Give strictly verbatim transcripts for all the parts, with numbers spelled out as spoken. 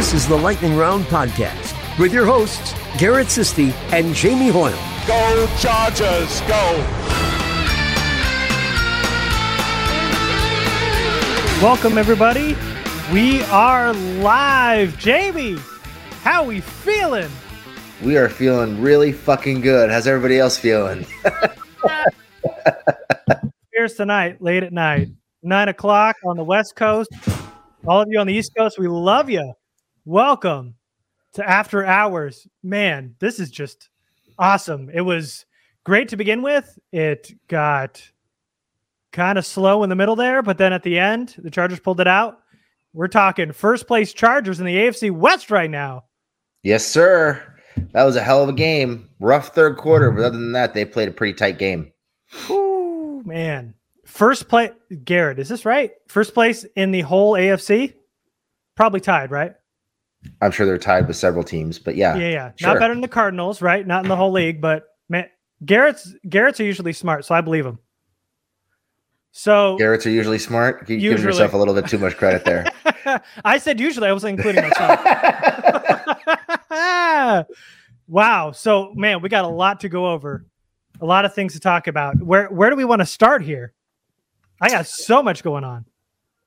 This is the Lightning Round Podcast with your hosts, Garrett Sisti and Jamie Hoyle. Go Chargers, go! Welcome, everybody. We are live. Jamie, how we feeling? We are feeling really fucking good. How's everybody else feeling? Here's tonight, late at night, nine o'clock on the West Coast. All of you on the East Coast, we love you. Welcome to After Hours. Man, this is just awesome. It was great to begin with. It got kind of slow in the middle there, but then at the end, the Chargers pulled it out. We're talking first-place Chargers in the A F C West right now. Yes, sir. That was a hell of a game. Rough third quarter, but other than that, they played a pretty tight game. Ooh, man. First place, Garrett, is this right? First place in the whole A F C? Probably tied, right? I'm sure they're tied with several teams, but yeah. Yeah, yeah. Sure. Not better than the Cardinals, right? Not in the whole league, but man, Garrett's Garrett's are usually smart, so I believe him. So Garrett's are usually smart. You usually. Give yourself a little bit too much credit there. I said usually. I wasn't including myself. Wow. So man, we got a lot to go over, a lot of things to talk about. Where where do we want to start here? I got so much going on.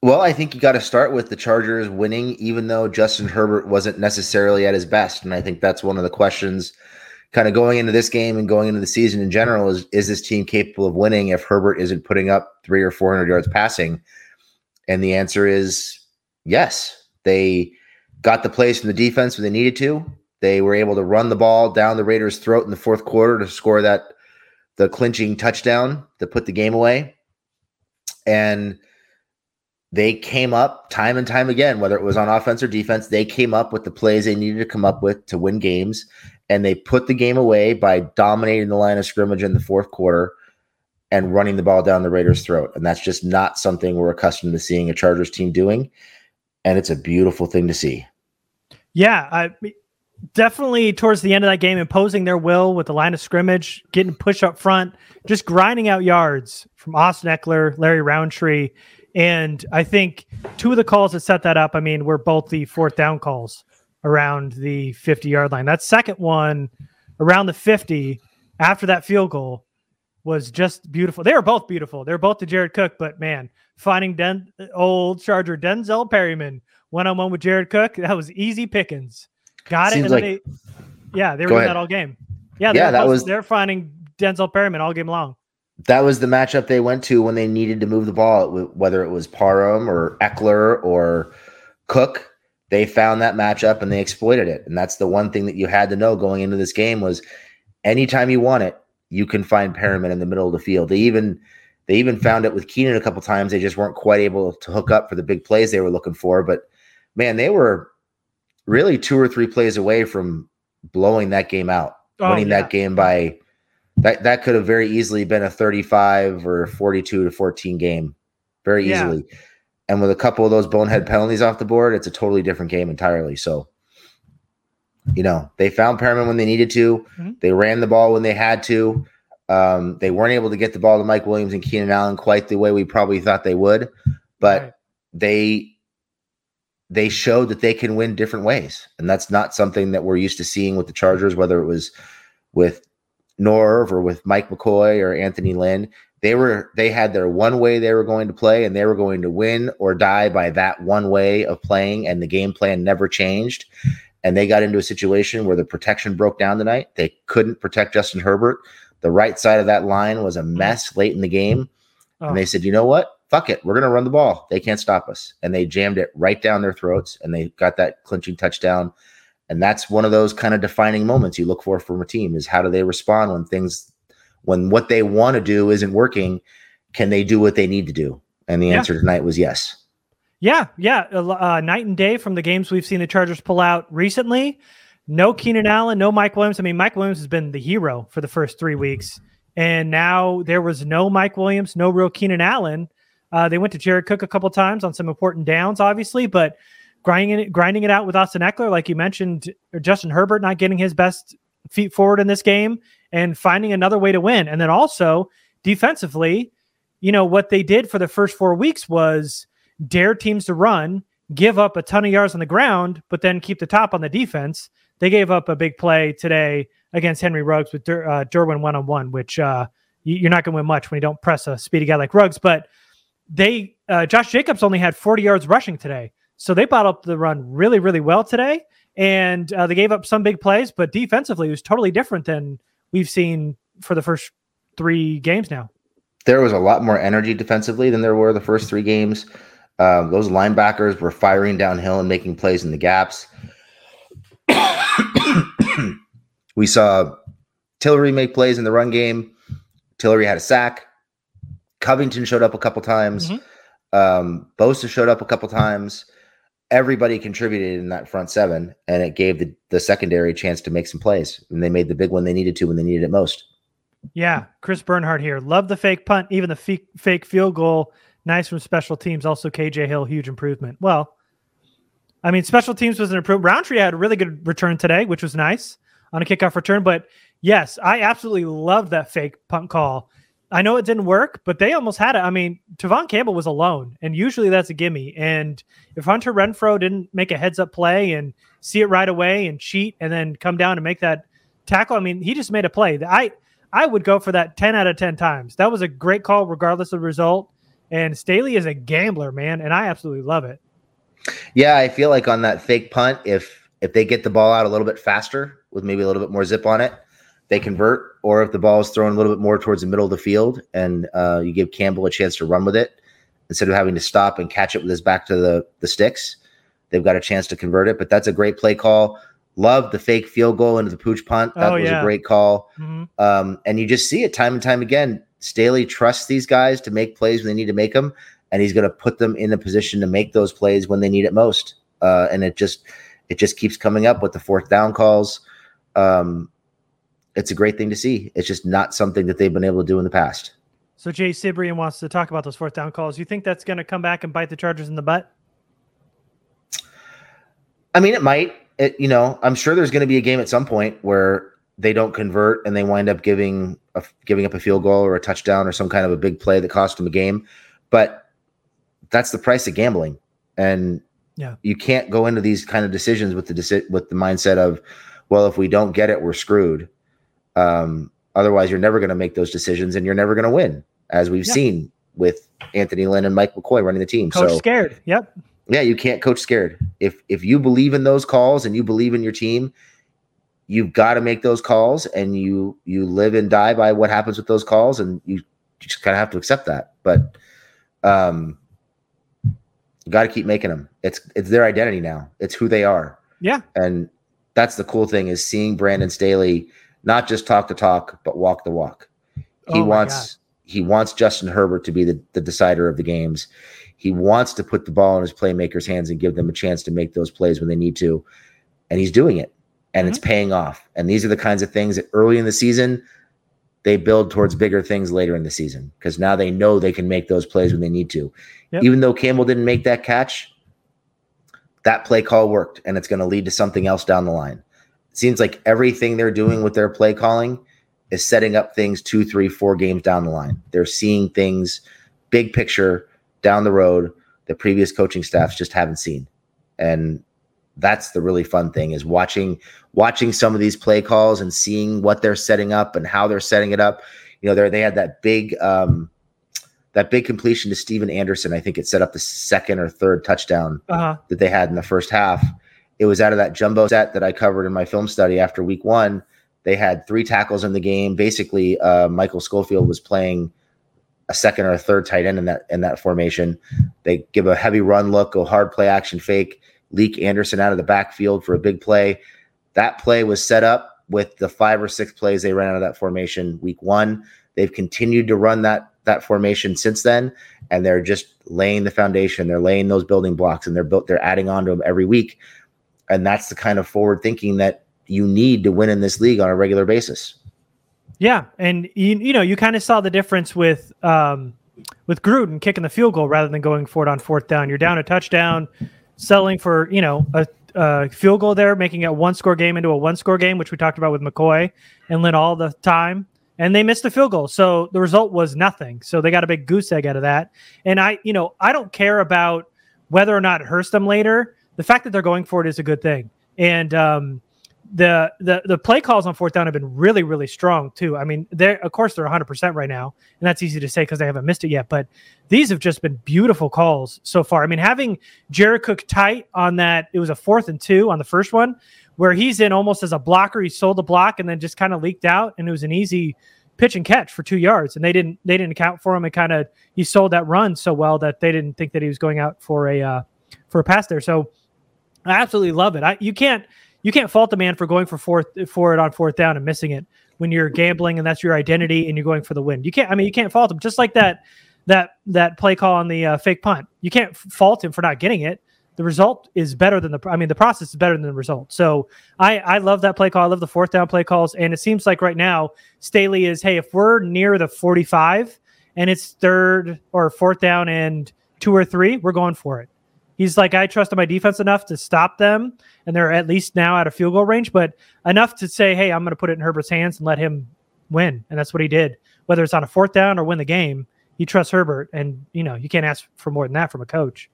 Well, I think you got to start with the Chargers winning, even though Justin Herbert wasn't necessarily at his best, and I think that's one of the questions. Kind of going into this game and going into the season in general, is is this team capable of winning if Herbert isn't putting up three or four hundred yards passing? And the answer is yes. They got the plays from the defense when they needed to. They were able to run the ball down the Raiders' throat in the fourth quarter to score that the clinching touchdown to put the game away. And they came up time and time again, whether it was on offense or defense, they came up with the plays they needed to come up with to win games. And they put the game away by dominating the line of scrimmage in the fourth quarter and running the ball down the Raiders' throat. And that's just not something we're accustomed to seeing a Chargers team doing. And it's a beautiful thing to see. Yeah, I, definitely towards the end of that game, imposing their will with the line of scrimmage, getting pushed up front, just grinding out yards from Austin Ekeler, Larry Rountree. And I think two of the calls that set that up, I mean, were both the fourth down calls around the fifty-yard line. That second one around the fifty after that field goal was just beautiful. They were both beautiful. They were both to Jared Cook, but, man, finding Den- old Charger Denzel Perryman one-on-one with Jared Cook, that was easy pickings. Got it. And like, they, yeah, they were doing ahead. That all game. Yeah, yeah that was, they're finding Denzel Perryman all game long. That was the matchup they went to when they needed to move the ball, whether it was Parham or Ekeler or Cook. They found that matchup and they exploited it. And that's the one thing that you had to know going into this game was anytime you want it, you can find Perriman in the middle of the field. They even they even found it with Keenan a couple times. They just weren't quite able to hook up for the big plays they were looking for. But, man, they were really two or three plays away from blowing that game out, oh, winning yeah. that game by that, – that could have very easily been a thirty-five or forty-two to fourteen game very yeah. easily. And with a couple of those bonehead penalties off the board, it's a totally different game entirely. So, you know, they found Perriman when they needed to. Mm-hmm. They ran the ball when they had to. Um, they weren't able to get the ball to Mike Williams and Keenan Allen quite the way we probably thought they would. But right. they they showed that they can win different ways. And that's not something that we're used to seeing with the Chargers, whether it was with Norv or with Mike McCoy or Anthony Lynn. They were. They had their one way they were going to play, and they were going to win or die by that one way of playing, and the game plan never changed. And they got into a situation where the protection broke down tonight. They couldn't protect Justin Herbert. The right side of that line was a mess late in the game. Oh. And they said, you know what? Fuck it. We're going to run the ball. They can't stop us. And they jammed it right down their throats, and they got that clinching touchdown. And that's one of those kind of defining moments you look for from a team is how do they respond when things – when what they want to do isn't working, can they do what they need to do? And the yeah. answer tonight was yes. Yeah, yeah. Uh, night and day from the games we've seen the Chargers pull out recently. No Keenan Allen, no Mike Williams. I mean, Mike Williams has been the hero for the first three weeks. And now there was no Mike Williams, no real Keenan Allen. Uh, they went to Jared Cook a couple times on some important downs, obviously, but grinding it, grinding it out with Austin Ekeler, like you mentioned, or Justin Herbert not getting his best feet forward in this game and finding another way to win. And then also defensively, you know, what they did for the first four weeks was dare teams to run, give up a ton of yards on the ground, but then keep the top on the defense. They gave up a big play today against Henry Ruggs with Der, uh, Derwin one-on-one, which uh, you're not going to win much when you don't press a speedy guy like Ruggs. But they, uh, Josh Jacobs only had forty yards rushing today. So they bottled up the run really, really well today. And uh, they gave up some big plays, but defensively, it was totally different than we've seen for the first three games now. There was a lot more energy defensively than there were the first three games. Uh, those linebackers were firing downhill and making plays in the gaps. We saw Tillery make plays in the run game. Tillery had a sack. Covington showed up a couple times. Mm-hmm. Um, Bosa showed up a couple times. Everybody contributed in that front seven, and it gave the, the secondary a chance to make some plays. And they made the big one they needed to when they needed it most. Yeah, Chris Bernhardt here. Love the fake punt, even the fake, fake field goal. Nice from special teams. Also, K J Hill, huge improvement. Well, I mean, special teams was an improvement. Rountree had a really good return today, which was nice on a kickoff return. But yes, I absolutely love that fake punt call. I know it didn't work, but they almost had it. I mean, Tevaughn Campbell was alone, and usually that's a gimme. And if Hunter Renfrow didn't make a heads-up play and see it right away and cheat and then come down and make that tackle, I mean, he just made a play. I, I would go for that ten out of ten times. That was a great call regardless of the result. And Staley is a gambler, man, and I absolutely love it. Yeah, I feel like on that fake punt, if if they get the ball out a little bit faster with maybe a little bit more zip on it, they convert. Or if the ball is thrown a little bit more towards the middle of the field and uh, you give Campbell a chance to run with it, instead of having to stop and catch it with his back to the, the sticks, they've got a chance to convert it. But that's a great play call. Love the fake field goal into the pooch punt. That oh, was yeah. a great call. Mm-hmm. Um, and you just see it time and time again. Staley trusts these guys to make plays when they need to make them, and he's going to put them in a position to make those plays when they need it most. Uh, and it just it just keeps coming up with the fourth down calls. Um, it's a great thing to see. It's just not something that they've been able to do in the past. So Jay Cibrian wants to talk about those fourth down calls. You think that's going to come back and bite the Chargers in the butt? I mean, it might. It, you know, I'm sure there's going to be a game at some point where they don't convert and they wind up giving a, giving up a field goal or a touchdown or some kind of a big play that cost them a game. But that's the price of gambling. And yeah, you can't go into these kind of decisions with the deci- with the mindset of, well, if we don't get it, we're screwed. Um, otherwise, you're never going to make those decisions and you're never going to win, as we've yeah. seen with Anthony Lynn and Mike McCoy running the team. Coach so, scared. Yep. Yeah, you can't coach scared. If If you believe in those calls and you believe in your team, you've got to make those calls, and you you live and die by what happens with those calls, and you just kind of have to accept that. But um, you got to keep making them. It's it's their identity now. It's who they are. Yeah, and that's the cool thing is seeing Brandon Staley not just talk the talk, but walk the walk. He oh wants he wants Justin Herbert to be the, the decider of the games. He wants to put the ball in his playmakers' hands and give them a chance to make those plays when they need to, and he's doing it. And mm-hmm. it's paying off. And these are the kinds of things that early in the season, they build towards bigger things later in the season. Because now they know they can make those plays when they need to. Yep. Even though Campbell didn't make that catch, that play call worked. And it's going to lead to something else down the line. It seems like everything they're doing with their play calling is setting up things two, three, four games down the line. They're seeing things big picture down the road that previous coaching staffs just haven't seen. And that's the really fun thing is watching watching some of these play calls and seeing what they're setting up and how they're setting it up. You know, they they had that big um, that big completion to Steven Anderson. I think it set up the second or third touchdown uh-huh. that they had in the first half. It was out of that jumbo set that I covered in my film study after week one. They had three tackles in the game. Basically, uh, Michael Schofield was playing a second or a third tight end in that in that formation. They give a heavy run look, go hard play action fake. Leak Anderson out of the backfield for a big play. That play was set up with the five or six plays they ran out of that formation week one. They've continued to run that that formation since then, and they're just laying the foundation. They're laying those building blocks, and they're built. They're adding on to them every week, and that's the kind of forward thinking that you need to win in this league on a regular basis. Yeah, and you, you know you kind of saw the difference with um, with Gruden kicking the field goal rather than going for it on fourth down. You're down a touchdown. Selling for, you know, a, a field goal there, making it a one-score game into a one-score game, which we talked about with McCoy and Lynn all the time. And they missed the field goal. So the result was nothing. So they got a big goose egg out of that. And I, you know, I don't care about whether or not it hurts them later, the fact that they're going for it is a good thing. And um, the the the play calls on fourth down have been really, really strong too. I mean, they're of course they're one hundred percent right now, and that's easy to say because they haven't missed it yet. But these have just been beautiful calls so far. I mean, having Jared Cook tight on that, it was a fourth and two on the first one, where he's in almost as a blocker. He sold the block and then just kind of leaked out, and it was an easy pitch and catch for two yards. And they didn't they didn't account for him. It kind of he sold that run so well that they didn't think that he was going out for a uh, for a pass there. So I absolutely love it. I, you can't you can't fault the man for going for fourth for it on fourth down and missing it when you're gambling and that's your identity and you're going for the win. You can't. I mean, you can't fault him. Just like that that that play call on the uh, fake punt. You can't fault him for not getting it. The result is better than the. I mean, the process is better than the result. So I, I love that play call. I love the fourth down play calls. And it seems like right now Staley is, hey, if we're near the forty-five and it's third or fourth down and two or three, we're going for it. He's like, I trust my defense enough to stop them, and they're at least now out of field goal range, but enough to say, hey, I'm going to put it in Herbert's hands and let him win. And that's what he did. Whether it's on a fourth down or win the game, you trust Herbert, and you know you can't ask for more than that from a coach.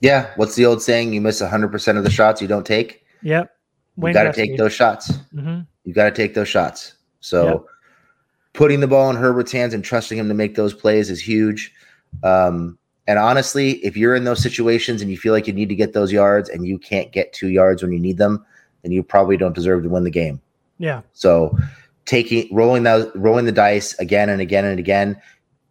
Yeah, what's the old saying? You miss one hundred percent of the shots you don't take. Yep. You've got to take those shots. Mm-hmm. You've got to take those shots. So yep. Putting the ball in Herbert's hands and trusting him to make those plays is huge. Um, and honestly, if you're in those situations and you feel like you need to get those yards and you can't get two yards when you need them, then you probably don't deserve to win the game. Yeah. So taking rolling that rolling the dice again and again and again,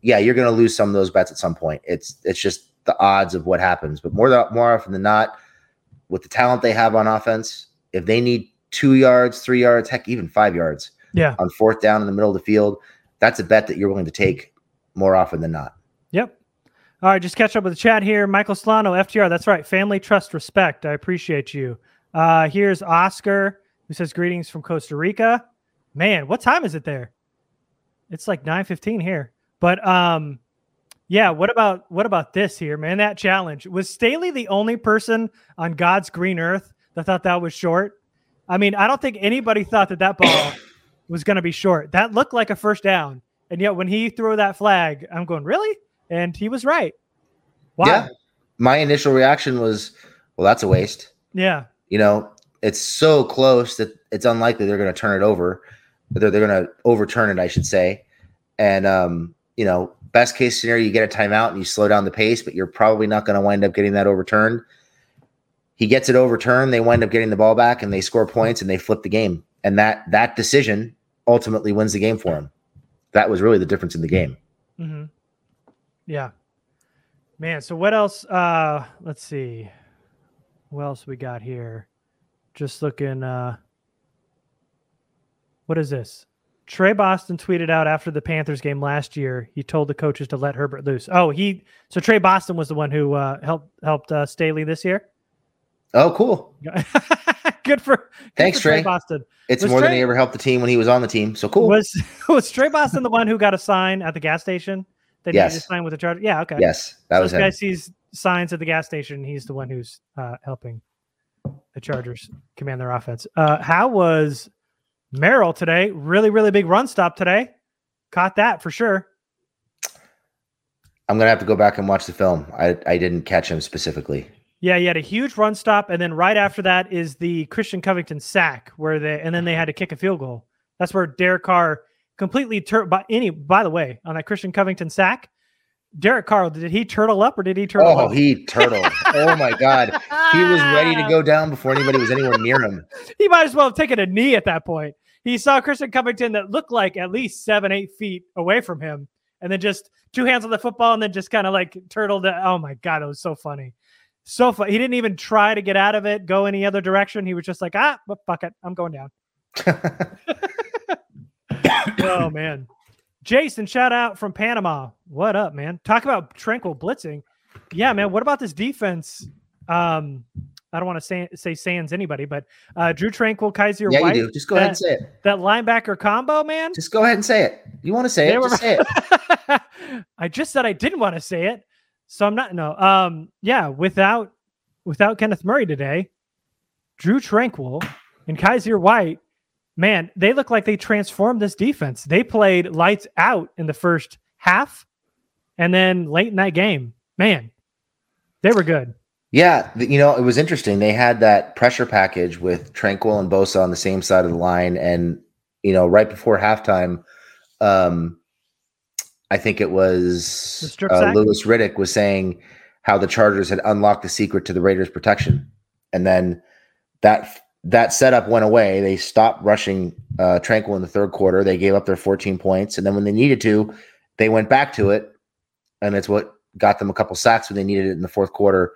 yeah, you're going to lose some of those bets at some point. It's it's just the odds of what happens, but more more often than not, with the talent they have on offense, if they need two yards, three yards, heck, even five yards yeah. on fourth down in the middle of the field, that's a bet that you're willing to take more often than not. Yep. All right, just catch up with the chat here. Michael Solano, F T R, that's right. Family, trust, respect. I appreciate you. Uh, here's Oscar, who says, greetings from Costa Rica. Man, what time is it there? It's like nine fifteen here, but um. Yeah, what about what about this here, man? That challenge. Was Staley the only person on God's green earth that thought that was short? I mean, I don't think anybody thought that that ball was going to be short. That looked like a first down. And yet when he threw that flag, I'm going, really? And he was right. Wow. Yeah. My initial reaction was, well, that's a waste. Yeah. You know, it's so close that it's unlikely they're going to turn it over. They're, they're going to overturn it, I should say. And, um, you know, best case scenario, you get a timeout and you slow down the pace, but you're probably not going to wind up getting that overturned. He gets it overturned. They wind up getting the ball back and they score points and they flip the game. And that, that decision ultimately wins the game for him. That was really the difference in the game. Mm-hmm. Yeah, man. So what else? Uh, let's see what else we got here. Just looking, uh, what is this? Trey Boston tweeted out after the Panthers game last year, he told the coaches to let Herbert loose. Oh, he so Trey Boston was the one who uh, helped helped uh, Staley this year. Oh, cool. Good for good thanks, for Trey. Trey Boston. It's was more Trey, than he ever helped the team when he was on the team. So cool. Was was Trey Boston the one who got a sign at the gas station? That yes. He just signed with the Chargers. Yeah. Okay. Yes, that so was this him. Guy sees signs at the gas station. He's the one who's uh, helping the Chargers command their offense. Uh, how was Merrill today? Really, really big run stop today. Caught that for sure. I'm going to have to go back and watch the film. I, I didn't catch him specifically. Yeah, he had a huge run stop. And then right after that is the Christian Covington sack where they, and then they had to kick a field goal. That's where Derek Carr completely tur- by any, by the way, on that Christian Covington sack, Derek Carr, did he turtle up or did he turtle oh, up? Oh, he turtled. Oh, my God. He was ready to go down before anybody was anywhere near him. He might as well have taken a knee at that point. He saw Christian Covington that looked like at least seven, eight feet away from him, and then just two hands on the football and then just kind of like turtled. Oh, my God. It was so funny. So funny. He didn't even try to get out of it, go any other direction. He was just like, ah, but fuck it. I'm going down. Oh, man. Jason, shout out from Panama. What up, man? Talk about Tranquill blitzing. Yeah, man. What about this defense? Um, I don't want to say, say sans anybody, but uh, Drue Tranquill, Kyzir White. Yeah, you do. Just go that, ahead and say it. That linebacker combo, man. Just go ahead and say it. You want to say it? Were... Just say it. I just said I didn't want to say it, so I'm not. No. Um. Yeah. Without without Kenneth Murray today, Drue Tranquill and Kyzir White. Man, they look like they transformed this defense. They played lights out in the first half and then late in that game. Man, they were good. Yeah, you know, it was interesting. They had that pressure package with Tranquill and Bosa on the same side of the line. And, you know, right before halftime, um, I think it was uh, Louis Riddick was saying how the Chargers had unlocked the secret to the Raiders' protection. And then that that setup went away. They stopped rushing uh, Tranquill in the third quarter. They gave up their fourteen points. And then when they needed to, they went back to it. And it's what got them a couple sacks when they needed it in the fourth quarter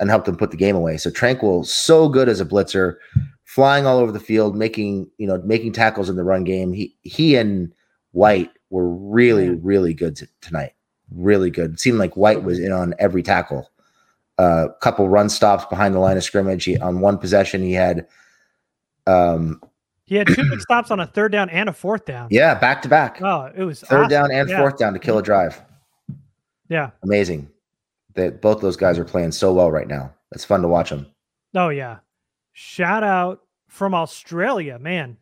and helped them put the game away. So Tranquill, so good as a blitzer, flying all over the field, making, you know, making tackles in the run game. He he and White were really, really good t- tonight. Really good. It seemed like White was in on every tackle. A uh, couple run stops behind the line of scrimmage. He, on one possession, he had um, he had two big stops on a third down and a fourth down. Yeah, back to back. Oh, it was third awesome. down and yeah. fourth down to kill a drive. Yeah, amazing. That both those guys are playing so well right now. It's fun to watch them. Oh, yeah. Shout out from Australia, man.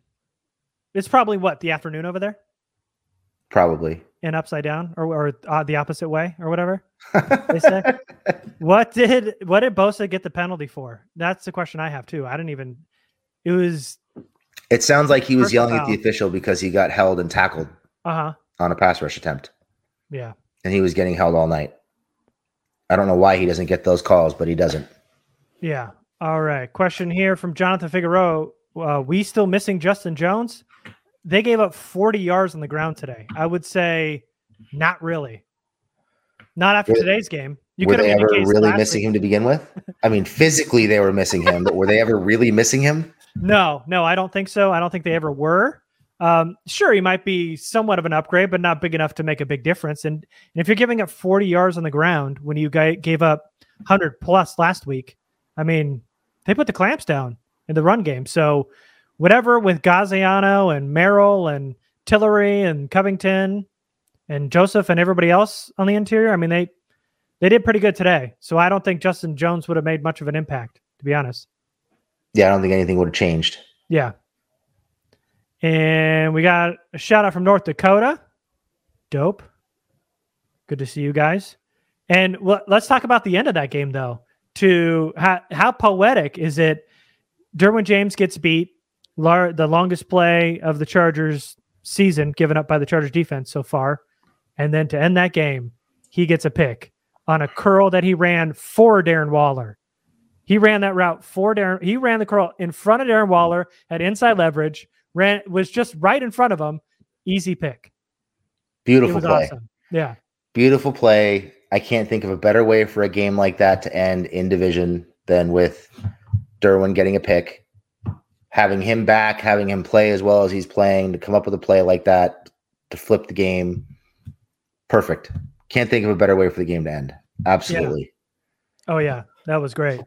It's probably, what, the afternoon over there? Probably. And upside down or, or uh, the opposite way or whatever they say. What did what did Bosa get the penalty for? That's the question I have, too. I didn't even – it was – It sounds like he was yelling foul. At the official because he got held and tackled uh-huh. on a pass rush attempt. Yeah. And he was getting held all night. I don't know why he doesn't get those calls, but he doesn't. Yeah. All right. Question here from Jonathan Figueroa. Uh, we still missing Justin Jones? They gave up forty yards on the ground today. I would say not really. Not after were, today's game. You were they ever really missing week. him to begin with? I mean, physically they were missing him, but were they ever really missing him? No, no, I don't think so. I don't think they ever were. Um, sure, he might be somewhat of an upgrade, but not big enough to make a big difference. And, and if you're giving up forty yards on the ground when you guy gave up one hundred plus last week, I mean, they put the clamps down in the run game. So whatever with Gaziano and Merrill and Tillery and Covington and Joseph and everybody else on the interior, I mean, they they did pretty good today. So I don't think Justin Jones would have made much of an impact, to be honest. Yeah, I don't think anything would have changed. Yeah. And we got a shout out from North Dakota. Dope. Good to see you guys. And well, let's talk about the end of that game, though. To how, how poetic is it? Derwin James gets beat. Lar- the longest play of the Chargers season given up by the Chargers defense so far. And then to end that game, he gets a pick on a curl that he ran for Darren Waller. He ran that route for Darren. He ran the curl in front of Darren Waller, had inside leverage. Ran was just right in front of him. Easy pick. Beautiful play. Awesome. Yeah. Beautiful play. I can't think of a better way for a game like that to end in division than with Derwin getting a pick, having him back, having him play as well as he's playing, to come up with a play like that to flip the game. Perfect. Can't think of a better way for the game to end. Absolutely. Yeah. Oh yeah. That was great.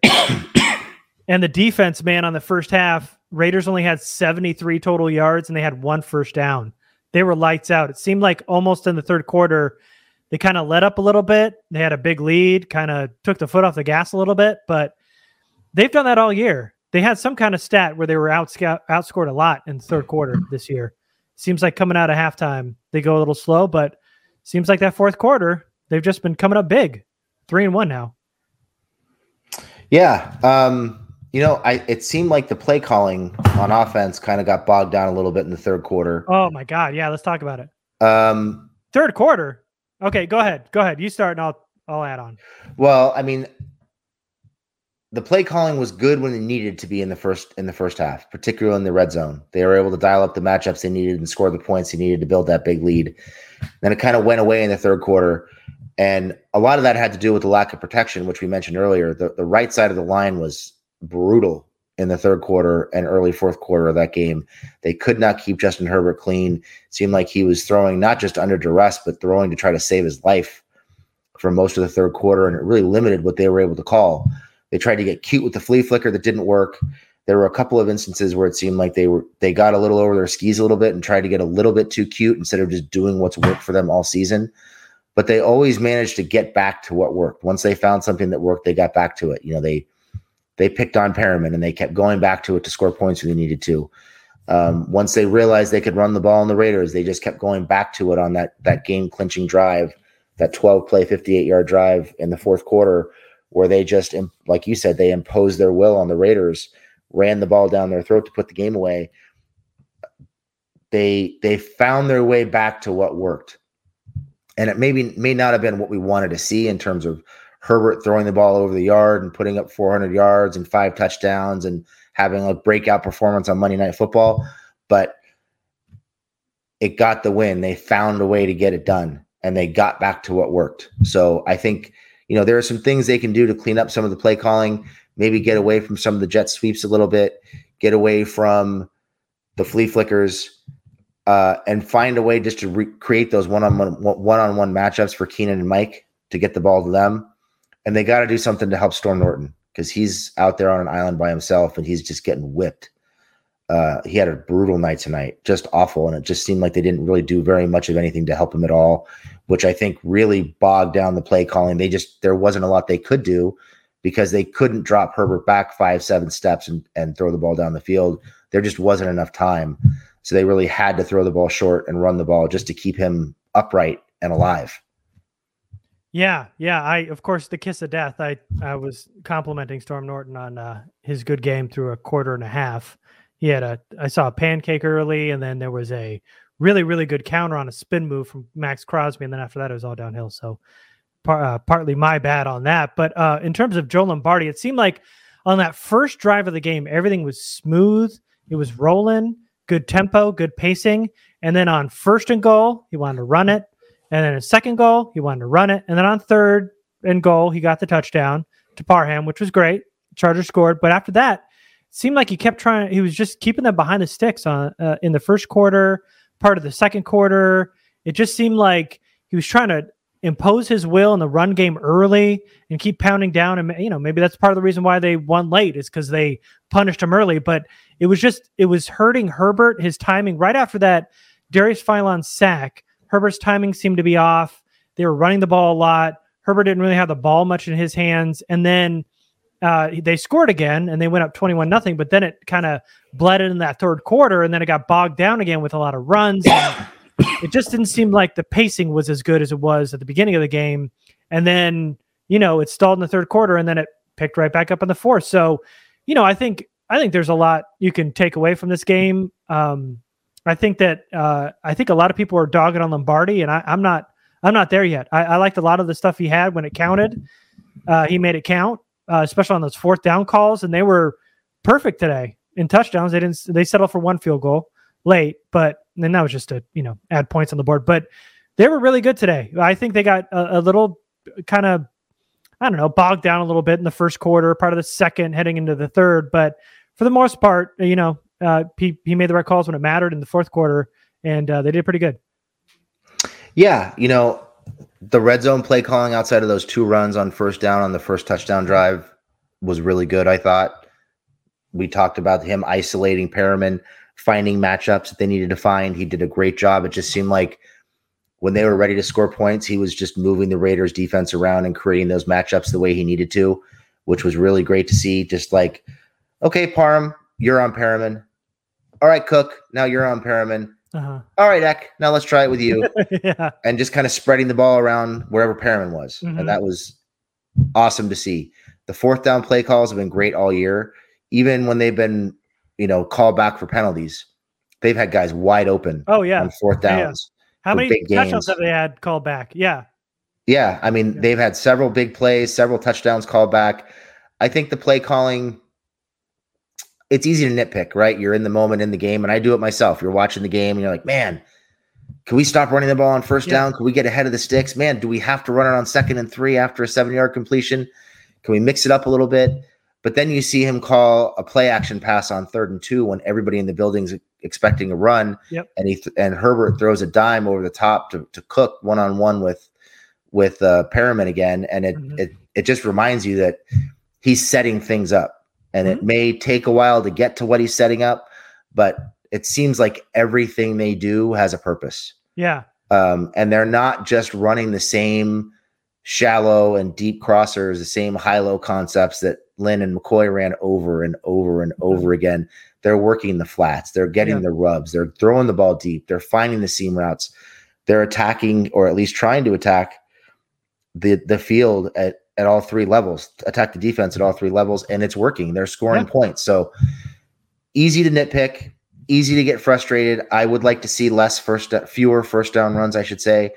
And the defense, man, on the first half, Raiders only had seventy-three total yards and they had one first down. They were lights out. It seemed like almost in the third quarter, they kind of let up a little bit. They had a big lead, kind of took the foot off the gas a little bit, but they've done that all year. They had some kind of stat where they were outsc- outscored a lot in the third quarter this year. Seems like coming out of halftime, they go a little slow, but seems like that fourth quarter, they've just been coming up big. Three and one now. Yeah. Um, You know, I it seemed like the play calling on offense kind of got bogged down a little bit in the third quarter. Oh, my God. Yeah, let's talk about it. Um, third quarter? Okay, go ahead. Go ahead. You start, and I'll, I'll add on. Well, I mean, the play calling was good when it needed to be in the first in the first half, particularly in the red zone. They were able to dial up the matchups they needed and score the points they needed to build that big lead. Then it kind of went away in the third quarter, and a lot of that had to do with the lack of protection, which we mentioned earlier. The, the right side of the line was brutal in the third quarter and early fourth quarter of that game. They could not keep Justin Herbert clean. It seemed like he was throwing not just under duress, but throwing to try to save his life for most of the third quarter, and it really limited what they were able to call. They tried to get cute with the flea flicker that didn't work. There were a couple of instances where it seemed like they were they got a little over their skis a little bit and tried to get a little bit too cute instead of just doing what's worked for them all season. But they always managed to get back to what worked. Once they found something that worked, they got back to it. You know, they They picked on Perriman, and they kept going back to it to score points when they needed to. Um, once they realized they could run the ball on the Raiders, they just kept going back to it on that that game-clinching drive, that twelve-play, fifty-eight-yard drive in the fourth quarter where they just, like you said, they imposed their will on the Raiders, ran the ball down their throat to put the game away. They they found their way back to what worked. And it maybe may not have been what we wanted to see in terms of Herbert throwing the ball over the yard and putting up four hundred yards and five touchdowns and having a breakout performance on Monday Night Football, but it got the win. They found a way to get it done, and they got back to what worked. So I think, you know, there are some things they can do to clean up some of the play calling, maybe get away from some of the jet sweeps a little bit, get away from the flea flickers, uh, and find a way just to re- create those one-on-one, one-on-one matchups for Keenan and Mike to get the ball to them. And they got to do something to help Storm Norton, because he's out there on an island by himself and he's just getting whipped. Uh, he had a brutal night tonight, just awful. And it just seemed like they didn't really do very much of anything to help him at all, which I think really bogged down the play calling. They just, there wasn't a lot they could do because they couldn't drop Herbert back five, seven steps and, and throw the ball down the field. There just wasn't enough time. So they really had to throw the ball short and run the ball just to keep him upright and alive. Yeah, yeah. I of course the kiss of death. I, I was complimenting Storm Norton on uh, his good game through a quarter and a half. He had a I saw a pancake early, and then there was a really really good counter on a spin move from Max Crosby, and then after that it was all downhill. So par, uh, partly my bad on that. But uh, in terms of Joe Lombardi, it seemed like on that first drive of the game everything was smooth. It was rolling, good tempo, good pacing, and then on first and goal he wanted to run it. And then a second goal, he wanted to run it. And then on third and goal, he got the touchdown to Parham, which was great. Chargers scored. But after that, it seemed like he kept trying. He was just keeping them behind the sticks on uh, in the first quarter, part of the second quarter. It just seemed like he was trying to impose his will in the run game early and keep pounding down. And, you know, maybe that's part of the reason why they won late is because they punished him early. But it was just it was hurting Herbert, his timing. Right after that, Darius Phylon sack. Herbert's timing seemed to be off. They were running the ball a lot. Herbert didn't really have the ball much in his hands. And then uh, they scored again, and they went up twenty-one nothing, but then it kind of bled in that third quarter, and then it got bogged down again with a lot of runs. It just didn't seem like the pacing was as good as it was at the beginning of the game. And then, you know, it stalled in the third quarter, and then it picked right back up in the fourth. So, you know, I think I think there's a lot you can take away from this game. Um I think that uh, I think a lot of people are dogging on Lombardi, and I, I'm not. I'm not there yet. I, I liked a lot of the stuff he had when it counted. Uh, he made it count, uh, especially on those fourth down calls, and they were perfect today in touchdowns. They didn't. They settled for one field goal late, but then that was just to you know add points on the board. But they were really good today. I think they got a, a little kind of I don't know bogged down a little bit in the first quarter, part of the second, heading into the third. But for the most part, you know. Uh, he, he made the right calls when it mattered in the fourth quarter, and uh, they did pretty good. Yeah, you know, the red zone play calling outside of those two runs on first down on the first touchdown drive was really good, I thought. We talked about him isolating Perriman, finding matchups that they needed to find. He did a great job. It just seemed like when they were ready to score points, he was just moving the Raiders' defense around and creating those matchups the way he needed to, which was really great to see. Just like, okay, Parham, you're on Perriman. All right, Cook, now you're on Perriman. Uh-huh. All right, Eck, now let's try it with you. Yeah. And just kind of spreading the ball around wherever Perriman was. Mm-hmm. And that was awesome to see. The fourth down play calls have been great all year. Even when they've been, you know, called back for penalties, they've had guys wide open oh, yeah. on fourth downs. Yeah. How many touchdowns have they had called back? Yeah. Yeah, I mean, yeah. They've had several big plays, several touchdowns called back. I think the play calling – it's easy to nitpick, right? You're in the moment in the game, and I do it myself. You're watching the game, and you're like, man, can we stop running the ball on first yeah. down? Can we get ahead of the sticks? Man, do we have to run it on second and three after a seven-yard completion? Can we mix it up a little bit? But then you see him call a play-action pass on third and two when everybody in the building's expecting a run, yep. and he th- and Herbert throws a dime over the top to, to Cook one-on-one with with uh, Perriman again, and it, mm-hmm. it it just reminds you that he's setting things up. And it may take a while to get to what he's setting up, but it seems like everything they do has a purpose. Yeah. Um, and they're not just running the same shallow and deep crossers, the same high-low concepts that Lynn and McCoy ran over and over and over again. They're working the flats. They're getting yeah. the rubs. They're throwing the ball deep. They're finding the seam routes. They're attacking, or at least trying to attack, the the field at at all three levels, attack the defense at all three levels, and it's working. They're scoring yeah. points. So easy to nitpick, easy to get frustrated. I would like to see less first, fewer first down runs, I should say.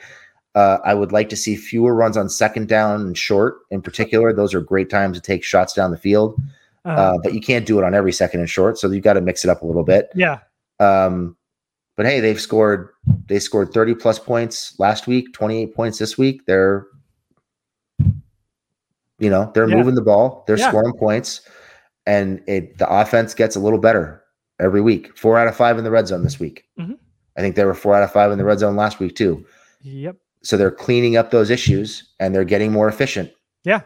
Uh, I would like to see fewer runs on second down and short in particular. Those are great times to take shots down the field, uh, uh, but you can't do it on every second and short. So you've got to mix it up a little bit. Yeah. Um, but hey, they've scored, they scored thirty plus points last week, twenty-eight points this week. They're, you know, they're yeah. moving the ball, they're yeah. scoring points, and it, the offense gets a little better every week. Four out of five in the red zone this week. Mm-hmm. I think they were four out of five in the red zone last week too. Yep. So they're cleaning up those issues and they're getting more efficient. Yeah.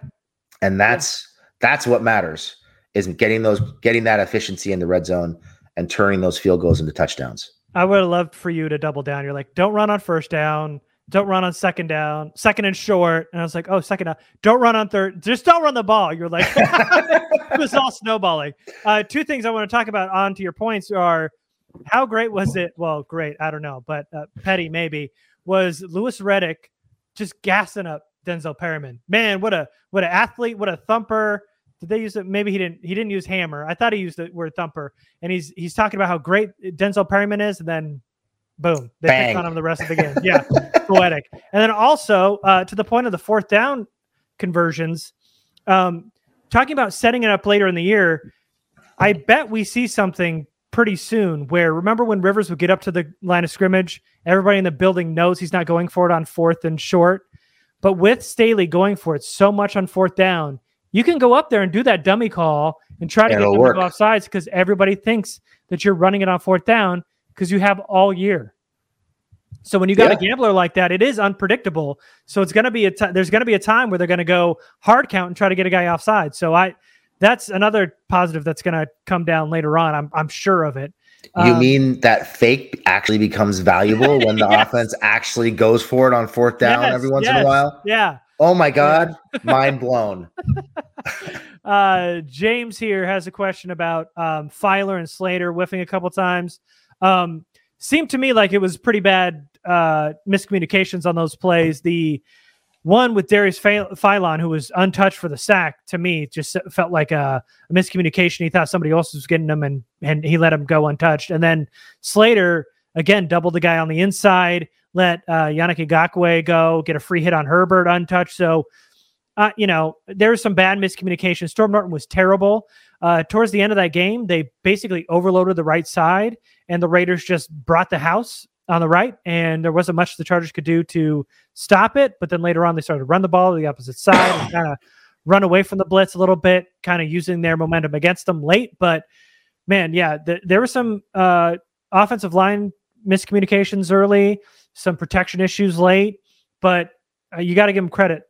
And that's, yeah. that's what matters, is getting those, getting that efficiency in the red zone and turning those field goals into touchdowns. I would have loved for you to double down. You're like, don't run on first down. Don't run on second down, second and short. And I was like, oh, second down. Don't run on third. Just don't run the ball. You're like, it was all snowballing. Uh, two things I want to talk about on to your points are, how great was it? Well, great. I don't know, but uh, petty maybe. Was Louis Riddick just gassing up Denzel Perryman? Man, what a what an athlete! What a thumper! Did they use it? Maybe he didn't. He didn't use hammer. I thought he used the word thumper. And he's he's talking about how great Denzel Perryman is, and then boom, they Bang. picked on him the rest of the game. Yeah, poetic. And then also uh, to the point of the fourth down conversions, um, talking about setting it up later in the year. I bet we see something pretty soon where, remember when Rivers would get up to the line of scrimmage, everybody in the building knows he's not going for it on fourth and short, but with Staley going for it so much on fourth down, you can go up there and do that dummy call and try to It'll get them to go off sides, because everybody thinks that you're running it on fourth down because you have all year. So when you got yeah. a gambler like that, it is unpredictable. So it's going to be a t- there's going to be a time where they're going to go hard count and try to get a guy offside. So I, that's another positive that's going to come down later on. I'm I'm sure of it. Um, you mean that fake actually becomes valuable when the yes. offense actually goes for it on fourth down yes, every once yes, in a while? Yeah. Oh my God. Mind blown. uh, James here has a question about um, Filer and Slater whiffing a couple times. Um, seemed to me like it was pretty bad uh, miscommunications on those plays. The one with Darius Phylon, who was untouched for the sack, to me, just felt like a, a miscommunication. He thought somebody else was getting him, and and he let him go untouched. And then Slater, again, doubled the guy on the inside, let uh, Yannick Ngakoue go, get a free hit on Herbert untouched. So, uh, you know, there was some bad miscommunication. Storm Norton was terrible. Uh, towards the end of that game, they basically overloaded the right side, and the Raiders just brought the house on the right, and there wasn't much the Chargers could do to stop it. But then later on, they started to run the ball to the opposite side and kind of run away from the blitz a little bit, kind of using their momentum against them late. But man, yeah, th- there were some uh, offensive line miscommunications early, some protection issues late, but uh, you got to give them credit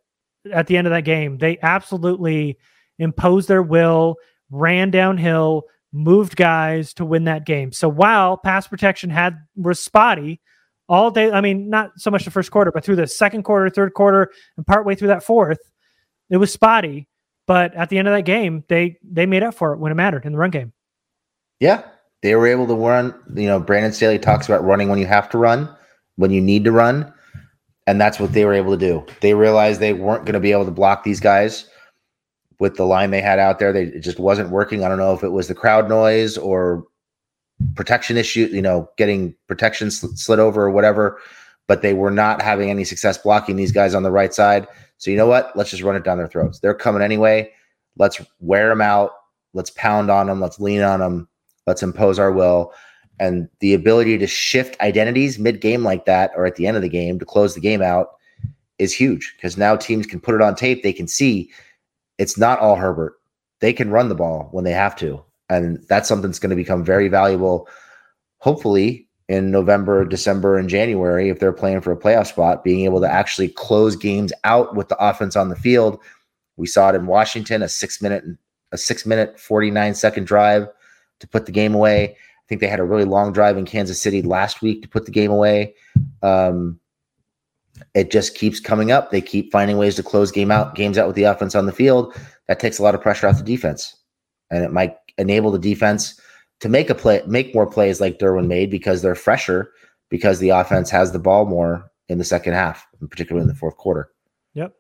at the end of that game. They absolutely imposed their will, ran downhill, moved guys to win that game. So while pass protection had was spotty all day, I mean, not so much the first quarter, but through the second quarter, third quarter, and partway through that fourth, it was spotty. But at the end of that game, they they made up for it when it mattered in the run game. Yeah, they were able to run. You know, Brandon Staley talks about running when you have to run, when you need to run, and that's what they were able to do. They realized they weren't going to be able to block these guys with the line they had out there. They, it just wasn't working. I don't know if it was the crowd noise or protection issue, you know, getting protection sl- slid over or whatever, but they were not having any success blocking these guys on the right side. So you know what? Let's just run it down their throats. They're coming anyway. Let's wear them out. Let's pound on them. Let's lean on them. Let's impose our will. And the ability to shift identities mid-game like that, or at the end of the game to close the game out, is huge, because now teams can put it on tape. They can see it's not all Herbert. They can run the ball when they have to. And that's something that's going to become very valuable, hopefully, in November, December, and January, if they're playing for a playoff spot, being able to actually close games out with the offense on the field. We saw it in Washington, a six-minute, a six-minute, forty-nine-second drive to put the game away. I think they had a really long drive in Kansas City last week to put the game away. Um, It just keeps coming up. They keep finding ways to close game out, games out with the offense on the field. That takes a lot of pressure off the defense, and it might enable the defense to make a play, make more plays like Derwin made, because they're fresher, because the offense has the ball more in the second half, and particularly in the fourth quarter. Yep.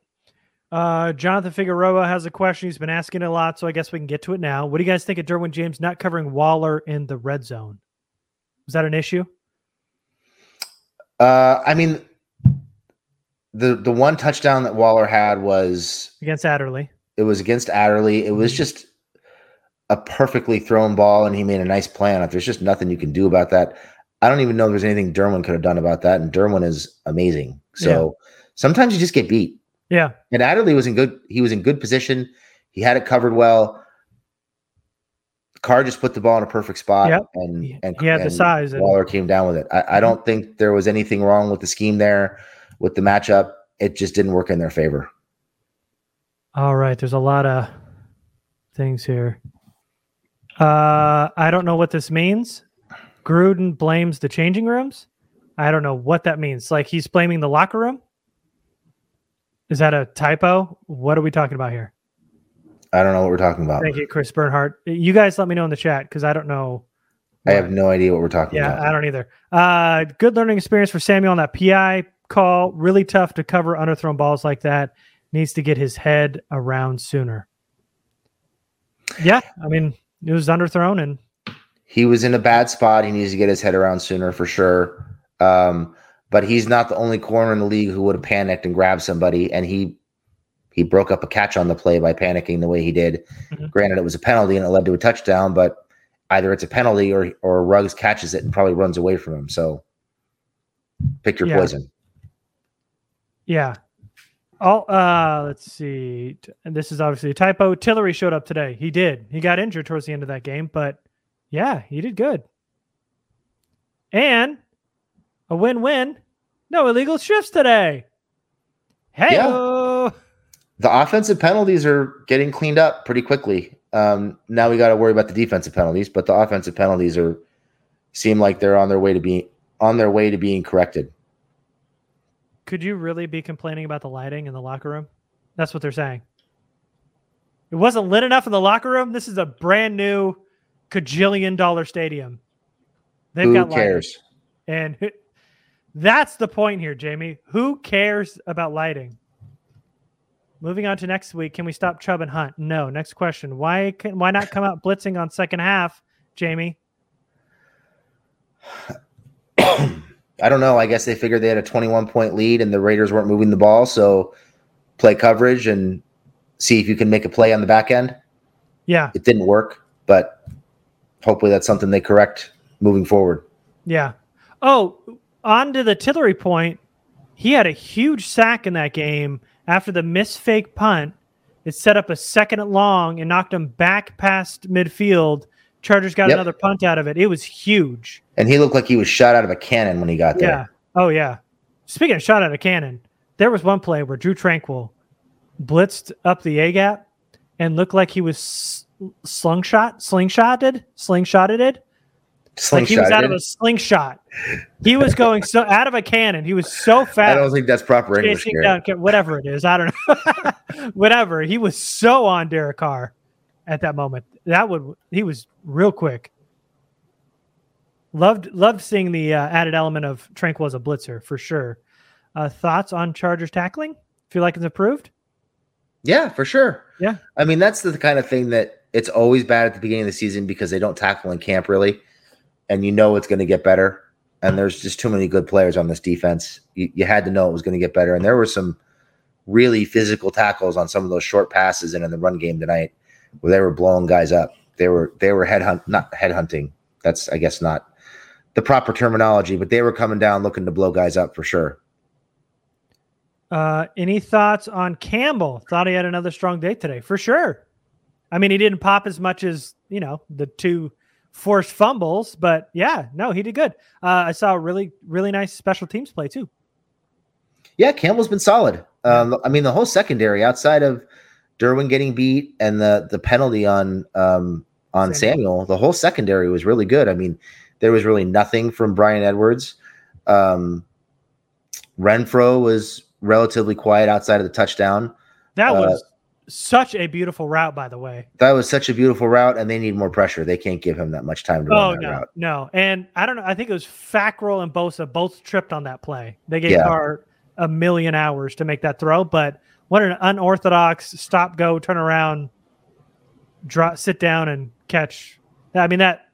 Uh, Jonathan Figueroa has a question. He's been asking a lot, so I guess we can get to it now. What do you guys think of Derwin James not covering Waller in the red zone? Was that an issue? Uh, I mean, the the one touchdown that Waller had was against Adderley. It was against Adderley. It was just a perfectly thrown ball, and he made a nice play on it. There's just nothing you can do about that. I don't even know if there's anything Derwin could have done about that, and Derwin is amazing. So yeah. Sometimes you just get beat. Yeah. And Adderley was in good he was in good position. He had it covered well. Carr just put the ball in a perfect spot. Yep. And, and he had and the size. Waller and... came down with it. I, I don't think there was anything wrong with the scheme there, with the matchup. It just didn't work in their favor. All right. There's a lot of things here. Uh, I don't know what this means. Gruden blames the changing rooms. I don't know what that means. Like, he's blaming the locker room? Is that a typo? What are we talking about here? I don't know what we're talking about. Thank you, Chris Bernhardt. You guys let me know in the chat because I don't know. I have no idea what we're talking yeah, about. Yeah, I don't either. Uh, good learning experience for Samuel on that P I call. Really tough to cover underthrown balls like that. Needs to get his head around sooner. Yeah, I mean, it was underthrown. And he was in a bad spot. He needs to get his head around sooner for sure. Um, but he's not the only corner in the league who would have panicked and grabbed somebody. And he he broke up a catch on the play by panicking the way he did. Mm-hmm. Granted, it was a penalty and it led to a touchdown, but either it's a penalty or or Ruggs catches it and probably runs away from him. So pick your yeah. poison. Yeah. Oh, uh, let's see. And this is obviously a typo. Tillery showed up today. He did. He got injured towards the end of that game, but yeah, he did good. And a win-win. No illegal shifts today. Hey, yeah. The offensive penalties are getting cleaned up pretty quickly. Um, now we got to worry about the defensive penalties, but the offensive penalties are seem like they're on their way to be on their way to being corrected. Could you really be complaining about the lighting in the locker room? That's what they're saying. It wasn't lit enough in the locker room. This is a brand new cajillion dollar stadium. They've Who got cares? Lighting. And that's the point here, Jamie. Who cares about lighting? Moving on to next week. Can we stop Chubb and Hunt? No. Next question. Why can, why not come out blitzing on second half, Jamie? I don't know. I guess they figured they had a twenty-one point lead and the Raiders weren't moving the ball. So play coverage and see if you can make a play on the back end. Yeah. It didn't work, but hopefully that's something they correct moving forward. Yeah. Oh, on to the Tillery point, he had a huge sack in that game after the missed fake punt. It set up a second and long and knocked him back past midfield. Chargers got yep. another punt out of it. It was huge. And he looked like he was shot out of a cannon when he got there. Yeah. Oh, yeah. Speaking of shot out of a cannon, there was one play where Drue Tranquill blitzed up the A-gap and looked like he was slingshot, slingshotted, slingshotted it. Like he was out of a slingshot. He was going so out of a cannon. He was so fast. I don't think that's proper English. Down, whatever it is, I don't know. Whatever. He was so on Derek Carr at that moment. That would he was real quick. Loved loved seeing the uh, added element of Tranquill as a blitzer for sure. Uh, thoughts on Chargers tackling? Feel like it's improved? Yeah, for sure. Yeah, I mean that's the kind of thing that it's always bad at the beginning of the season because they don't tackle in camp really. And you know it's going to get better. And there's just too many good players on this defense. You, you had to know it was going to get better. And there were some really physical tackles on some of those short passes and in the run game tonight where they were blowing guys up. They were they were headhunt, not headhunting. That's, I guess, not the proper terminology. But they were coming down looking to blow guys up for sure. Uh, any thoughts on Campbell? Thought he had another strong day today. For sure. I mean, he didn't pop as much as, you know, the two – forced fumbles, but yeah, no, he did good. Uh, I saw a really, really nice special teams play too. Yeah, Campbell's been solid. Um, I mean, the whole secondary outside of Derwin getting beat and the the penalty on um, on Samuel. Samuel, the whole secondary was really good. I mean, there was really nothing from Bryan Edwards. Um, Renfrow was relatively quiet outside of the touchdown. That uh, was. Such a beautiful route, by the way. That was such a beautiful route, and they need more pressure. They can't give him that much time to oh, run that no, route. No, and I don't know. I think it was Fackrell and Bosa both tripped on that play. They gave yeah. Carr a million hours to make that throw, but What an unorthodox stop, go, turn around, draw, sit down and catch. I mean, that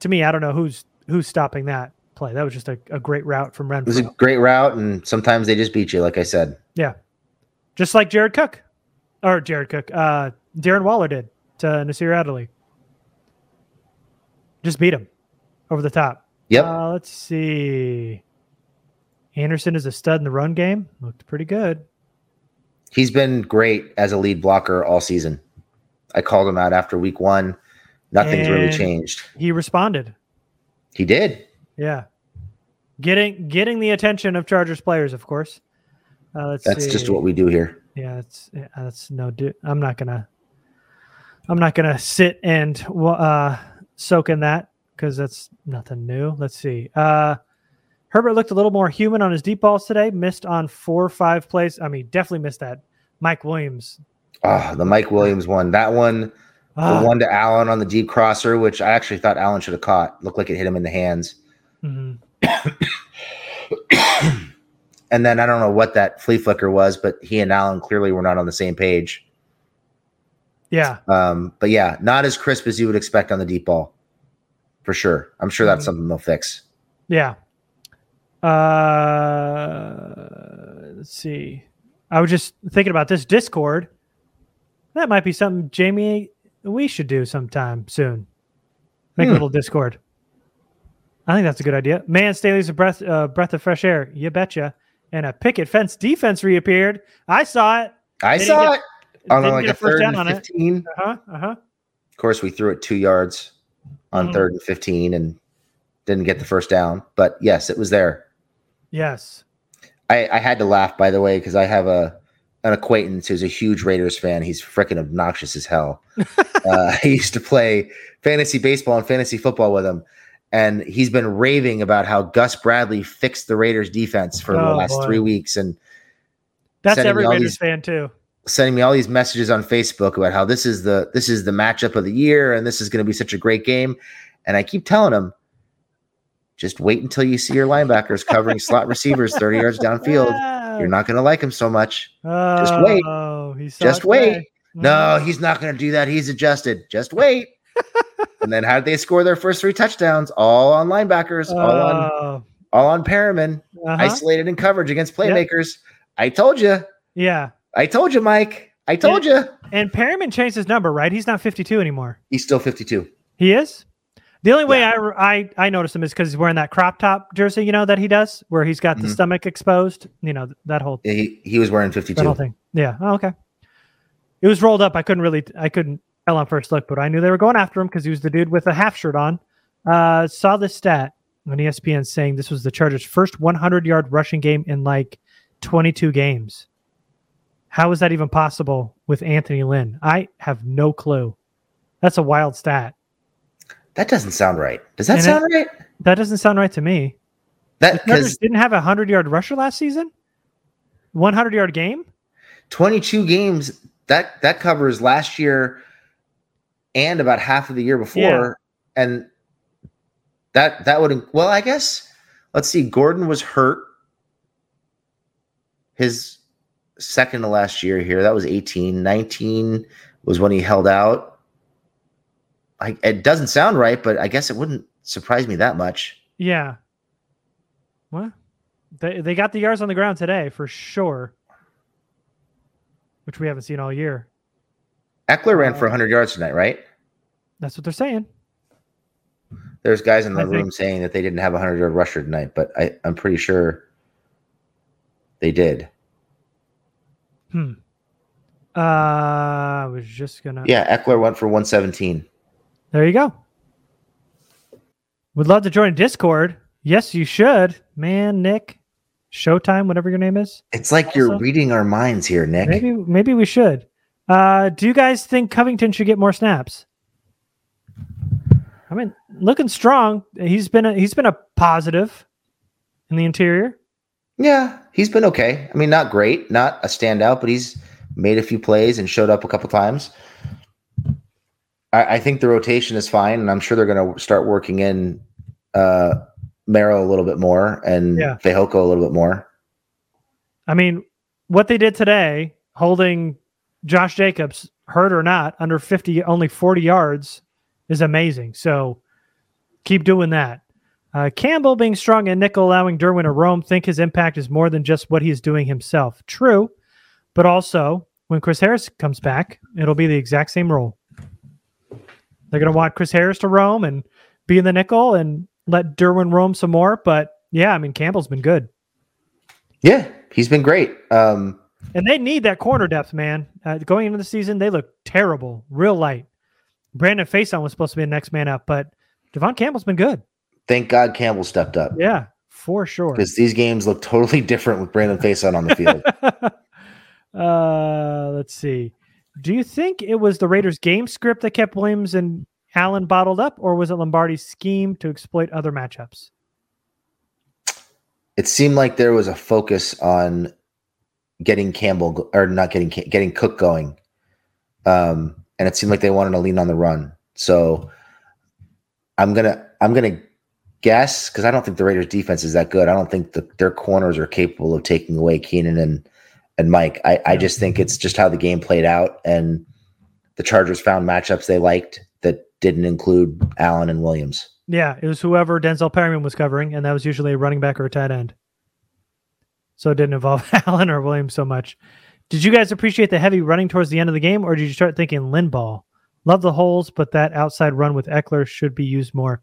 to me, I don't know who's who's stopping that play. That was just a, a great route from Renfrow. It was a great route, and sometimes they just beat you, like I said. Yeah, just like Jared Cook, or Jared Cook, uh, Darren Waller did to Nasir Adderley. Just beat him over the top. Yep. Uh, let's see. Anderson is a stud in the run game. Looked pretty good. He's been great as a lead blocker all season. I called him out after week one. Nothing's and really changed. He responded. He did. Yeah. Getting getting the attention of Chargers players, of course. Uh, let's that's see. Just what we do here. Yeah, that's yeah, that's no. Do- I'm not gonna. I'm not gonna sit and uh, soak in that because that's nothing new. Let's see. Uh, Herbert looked a little more human on his deep balls today. Missed on four or five plays. I mean, definitely missed that. Mike Williams. Oh, the Mike Williams one. That one, oh. The one to Allen on the deep crosser, which I actually thought Allen should have caught. Looked like it hit him in the hands. Mm-hmm. And then I don't know what that flea flicker was, but he and Allen clearly were not on the same page. Yeah. Um, but yeah, not as crisp as you would expect on the deep ball. For sure. I'm sure that's mm-hmm. something they'll fix. Yeah. Uh, let's see. I was just thinking about this Discord. That might be something, Jamie, we should do sometime soon. Make hmm. a little Discord. I think that's a good idea. Man, Staley's a breath, uh, breath of fresh air. You betcha. And a picket fence defense reappeared. I saw it. I they saw get, it. On like a third and fifteen. Uh-huh, uh-huh. Of course, we threw it two yards on mm. third and fifteen and didn't get the first down, but yes, it was there. Yes. I, I had to laugh, by the way, because I have a an acquaintance who's a huge Raiders fan. He's freaking obnoxious as hell. uh, I used to play fantasy baseball and fantasy football with him, and he's been raving about how Gus Bradley fixed the Raiders defense for oh, the last boy. three weeks. And that's every Raiders these, fan too. Sending me all these messages on Facebook about how this is the this is the matchup of the year and this is going to be such a great game. And I keep telling him, just wait until you see your linebackers covering slot receivers thirty yards downfield. You're not going to like him so much. Oh, just wait. He's just wait. Way. No, he's not going to do that. He's adjusted. Just wait. And then how did they score their first three touchdowns? All on linebackers. Uh, all on all on Perriman. Uh-huh. Isolated in coverage against playmakers. Yep. I told you. Yeah. I told you, Mike. I told you. And Perriman changed his number, right? He's not fifty-two anymore. He's still fifty-two. He is? The only way yeah. I, I, I noticed him is because he's wearing that crop top jersey, you know, that he does, where he's got the mm-hmm. stomach exposed, you know, that whole thing. He, he was wearing fifty-two. That whole thing. Yeah. Oh, okay. It was rolled up. I couldn't really, I couldn't tell on first look, but I knew they were going after him because he was the dude with a half shirt on. Uh, saw this stat on E S P N saying this was the Chargers' first hundred-yard rushing game in like twenty-two games. How is that even possible with Anthony Lynn? I have no clue. That's a wild stat. That doesn't sound right. Does that and sound it, right? That doesn't sound right to me. That the Chargers didn't have a hundred-yard rusher last season? hundred-yard game? twenty-two games. That that covers last year and about half of the year before. Yeah. And that that would – well, I guess – let's see. Gordon was hurt his second to last year here. That was eighteen. nineteen was when he held out. I, it doesn't sound right, but I guess it wouldn't surprise me that much. Yeah. Well, they they got the yards on the ground today for sure, which we haven't seen all year. Ekeler ran uh, for hundred yards tonight, right? That's what they're saying. There's guys in the I room think. saying that they didn't have a hundred-yard rusher tonight, but I, I'm pretty sure they did. Hmm. Uh, I was just gonna. Yeah, Ekeler went for one seventeen. There you go. Would love to join Discord. Yes, you should. Man, Nick. Showtime, whatever your name is. It's like also, you're reading our minds here, Nick. Maybe maybe we should. Uh, do you guys think Covington should get more snaps? I mean, looking strong. He's been a, he's been a positive in the interior. Yeah, he's been okay. I mean, not great, not a standout, but he's made a few plays and showed up a couple times. I think the rotation is fine, and I'm sure they're going to start working in uh, Merrow a little bit more and yeah. Fehoko a little bit more. I mean, what they did today holding Josh Jacobs, hurt or not, under fifty, only forty yards is amazing. So keep doing that. Uh, Campbell being strong and nickel, allowing Derwin to roam, think his impact is more than just what he's doing himself. True, but also when Chris Harris comes back, it'll be the exact same role. They're going to want Chris Harris to roam and be in the nickel and let Derwin roam some more. But yeah, I mean, Campbell's been good. Yeah, he's been great. Um, and they need that corner depth, man. Uh, going into the season, they look terrible, real light. Brandon Faison was supposed to be the next man up, but Tevaughn Campbell's been good. Thank God Campbell stepped up. Yeah, for sure. Because these games look totally different with Brandon Faison on the field. uh, let's see. Do you think it was the Raiders' game script that kept Williams and Allen bottled up, or was it Lombardi's scheme to exploit other matchups? It seemed like there was a focus on getting Campbell or not getting getting Cook going, um, and it seemed like they wanted to lean on the run. So I'm gonna I'm gonna guess, because I don't think the Raiders' defense is that good. I don't think the, their corners are capable of taking away Keenan and. And Mike, I, I just think it's just how the game played out, and the Chargers found matchups they liked that didn't include Allen and Williams. Yeah, it was whoever Denzel Perryman was covering, and that was usually a running back or a tight end. So it didn't involve Allen or Williams so much. Did you guys appreciate the heavy running towards the end of the game, or did you start thinking Lynn ball? Love the holes, but that outside run with Ekeler should be used more.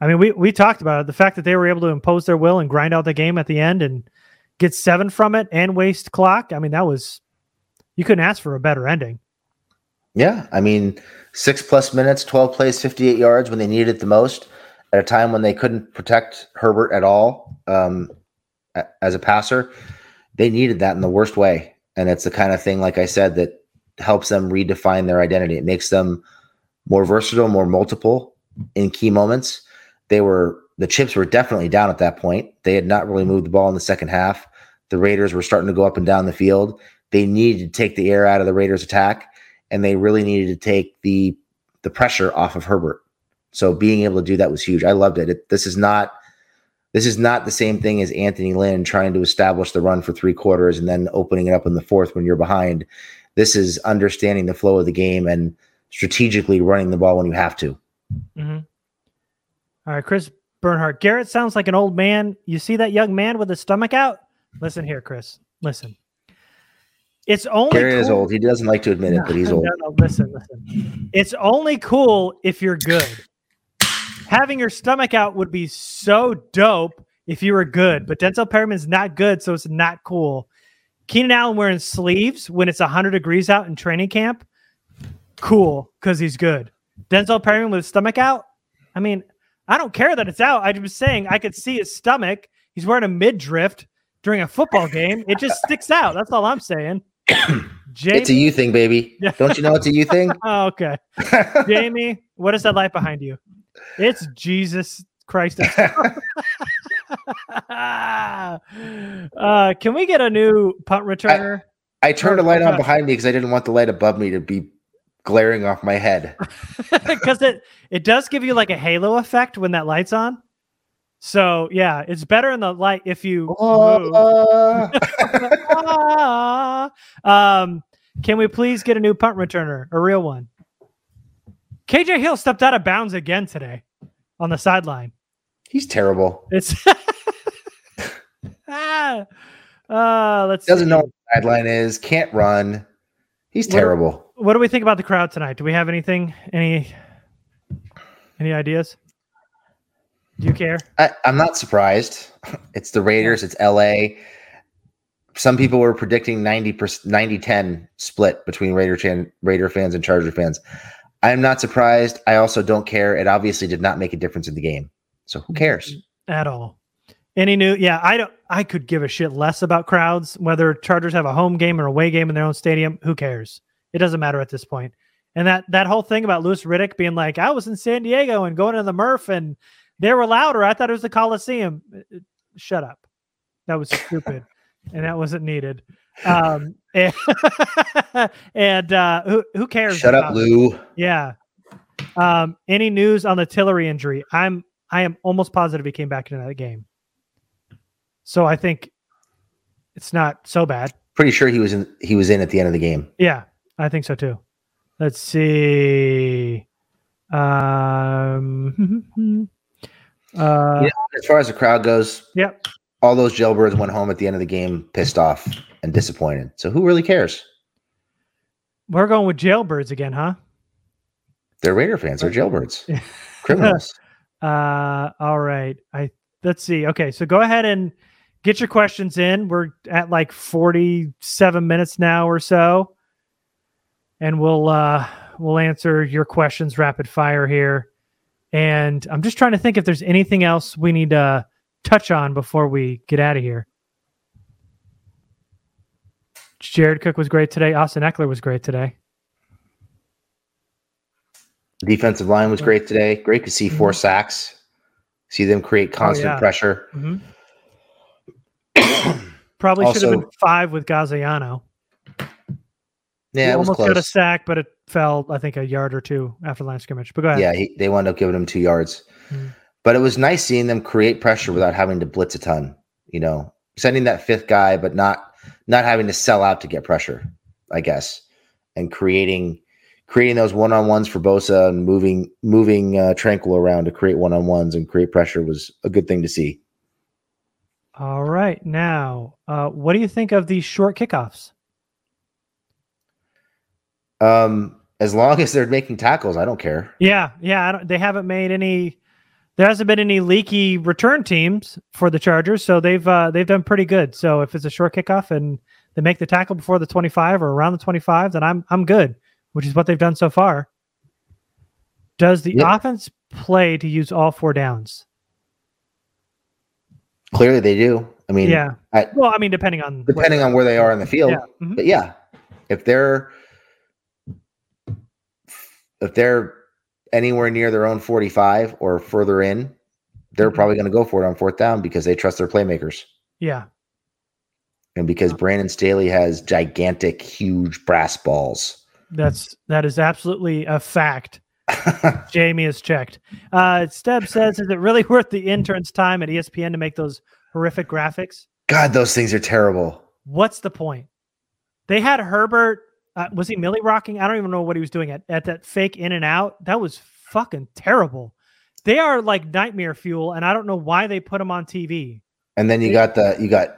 I mean, we, we talked about it. The fact that they were able to impose their will and grind out the game at the end and get seven from it and waste clock. I mean, that was, you couldn't ask for a better ending. Yeah. I mean, six plus minutes, twelve plays, fifty-eight yards when they needed it the most, at a time when they couldn't protect Herbert at all. Um, as a passer, they needed that in the worst way. And it's the kind of thing, like I said, that helps them redefine their identity. It makes them more versatile, more multiple in key moments. They were, the chips were definitely down at that point. They had not really moved the ball in the second half. The Raiders were starting to go up and down the field. They needed to take the air out of the Raiders' attack, and they really needed to take the the pressure off of Herbert. So being able to do that was huge. I loved it. it this is not this is not the same thing as Anthony Lynn trying to establish the run for three quarters and then opening it up in the fourth when you're behind. This is understanding the flow of the game and strategically running the ball when you have to. Mm-hmm. All right, Chris Bernhardt. Garrett sounds like an old man. You see that young man with his stomach out? Listen here, Chris. Listen. It's only Gary cool. is old. He doesn't like to admit no, it, but he's old. No, no, listen, listen. It's only cool if you're good. Having your stomach out would be so dope if you were good, but Denzel Perryman's not good, so it's not cool. Keenan Allen wearing sleeves when it's one hundred degrees out in training camp, cool, because he's good. Denzel Perryman with his stomach out, I mean, I don't care that it's out. I'm just saying I could see his stomach. He's wearing a mid-drift during a football game. It just sticks out. That's all I'm saying. Jamie, it's a you thing, baby. Don't you know it's a you thing? Oh, okay. Jamie, what is that light behind you? It's Jesus Christ. uh, can we get a new punt returner? I, I turned a light on behind me because I didn't want the light above me to be glaring off my head, because it it does give you like a halo effect when that light's on. So yeah, it's better in the light if you uh, move. Uh, um, can we please get a new punt returner, a real one? K J Hill stepped out of bounds again today on the sideline. He's terrible. It's ah, uh, let's doesn't see. Know what the sideline is. Can't run. He's terrible. What, what do we think about the crowd tonight? Do we have anything? Any any ideas? Do you care? I, I'm not surprised. It's the Raiders. It's L A. Some people were predicting ninety ten split between Raider, chan, Raider fans and Charger fans. I'm not surprised. I also don't care. It obviously did not make a difference in the game. So who cares? At all. Any new? Yeah, I don't. I could give a shit less about crowds. Whether Chargers have a home game or away game in their own stadium, who cares? It doesn't matter at this point. And that that whole thing about Louis Riddick being like, I was in San Diego and going to the Murph and they were louder. I thought it was the Coliseum. Shut up. That was stupid, and that wasn't needed. Um, and and uh, who who cares? Shut up, Lou. Yeah. Um, any news on the Tillery injury? I'm I am almost positive he came back into that game. So I think it's not so bad. pretty sure he was in. He was in at the end of the game. Yeah, I think so too. Let's see. Um, uh, yeah, as far as the crowd goes, yep. All those jailbirds went home at the end of the game pissed off and disappointed. So who really cares? We're going with jailbirds again, huh? They're Raider fans. They're jailbirds. Criminals. Uh, all right. I let's see. Okay, so go ahead and get your questions in. We're at like forty-seven minutes now or so. And we'll uh, we'll answer your questions rapid fire here. And I'm just trying to think if there's anything else we need to touch on before we get out of here. Jared Cook was great today. Austin Ekeler was great today. Defensive line was great today. Great to see four sacks. See them create constant oh, yeah. pressure. Mm-hmm. Probably also, should have been five with Gaziano. Yeah, he it was almost close. Got a sack, but it fell, I think, a yard or two after the line of scrimmage. But go ahead. Yeah, he, they wound up giving him two yards. Mm-hmm. But it was nice seeing them create pressure without having to blitz a ton. You know, sending that fifth guy, but not not having to sell out to get pressure, I guess, and creating creating those one on ones for Bosa and moving moving uh, Tranquill around to create one on ones and create pressure was a good thing to see. All right, now, uh, what do you think of these short kickoffs? Um, as long as they're making tackles, I don't care. Yeah, yeah. I don't, they haven't made any. There hasn't been any leaky return teams for the Chargers, so they've uh, they've done pretty good. So if it's a short kickoff and they make the tackle before the twenty-five or around the twenty-five, then I'm I'm good, which is what they've done so far. Does the yep. offense play to use all four downs? Clearly, they do. I mean, yeah. I, well, I mean, depending on depending on where they are in the field, yeah. Mm-hmm. But yeah, if they're If they're anywhere near their own forty-five or further in, they're probably going to go for it on fourth down because they trust their playmakers. Yeah. And because Brandon Staley has gigantic, huge brass balls. That's, that is absolutely a fact. Jamie has checked. Uh, Steb says, is it really worth the intern's time at E S P N to make those horrific graphics? God, those things are terrible. What's the point? They had Herbert. Uh, was he millie rocking? I don't even know what he was doing at, at that fake in and out. That was fucking terrible. They are like nightmare fuel, and I don't know why they put them on T V. And then you got the you got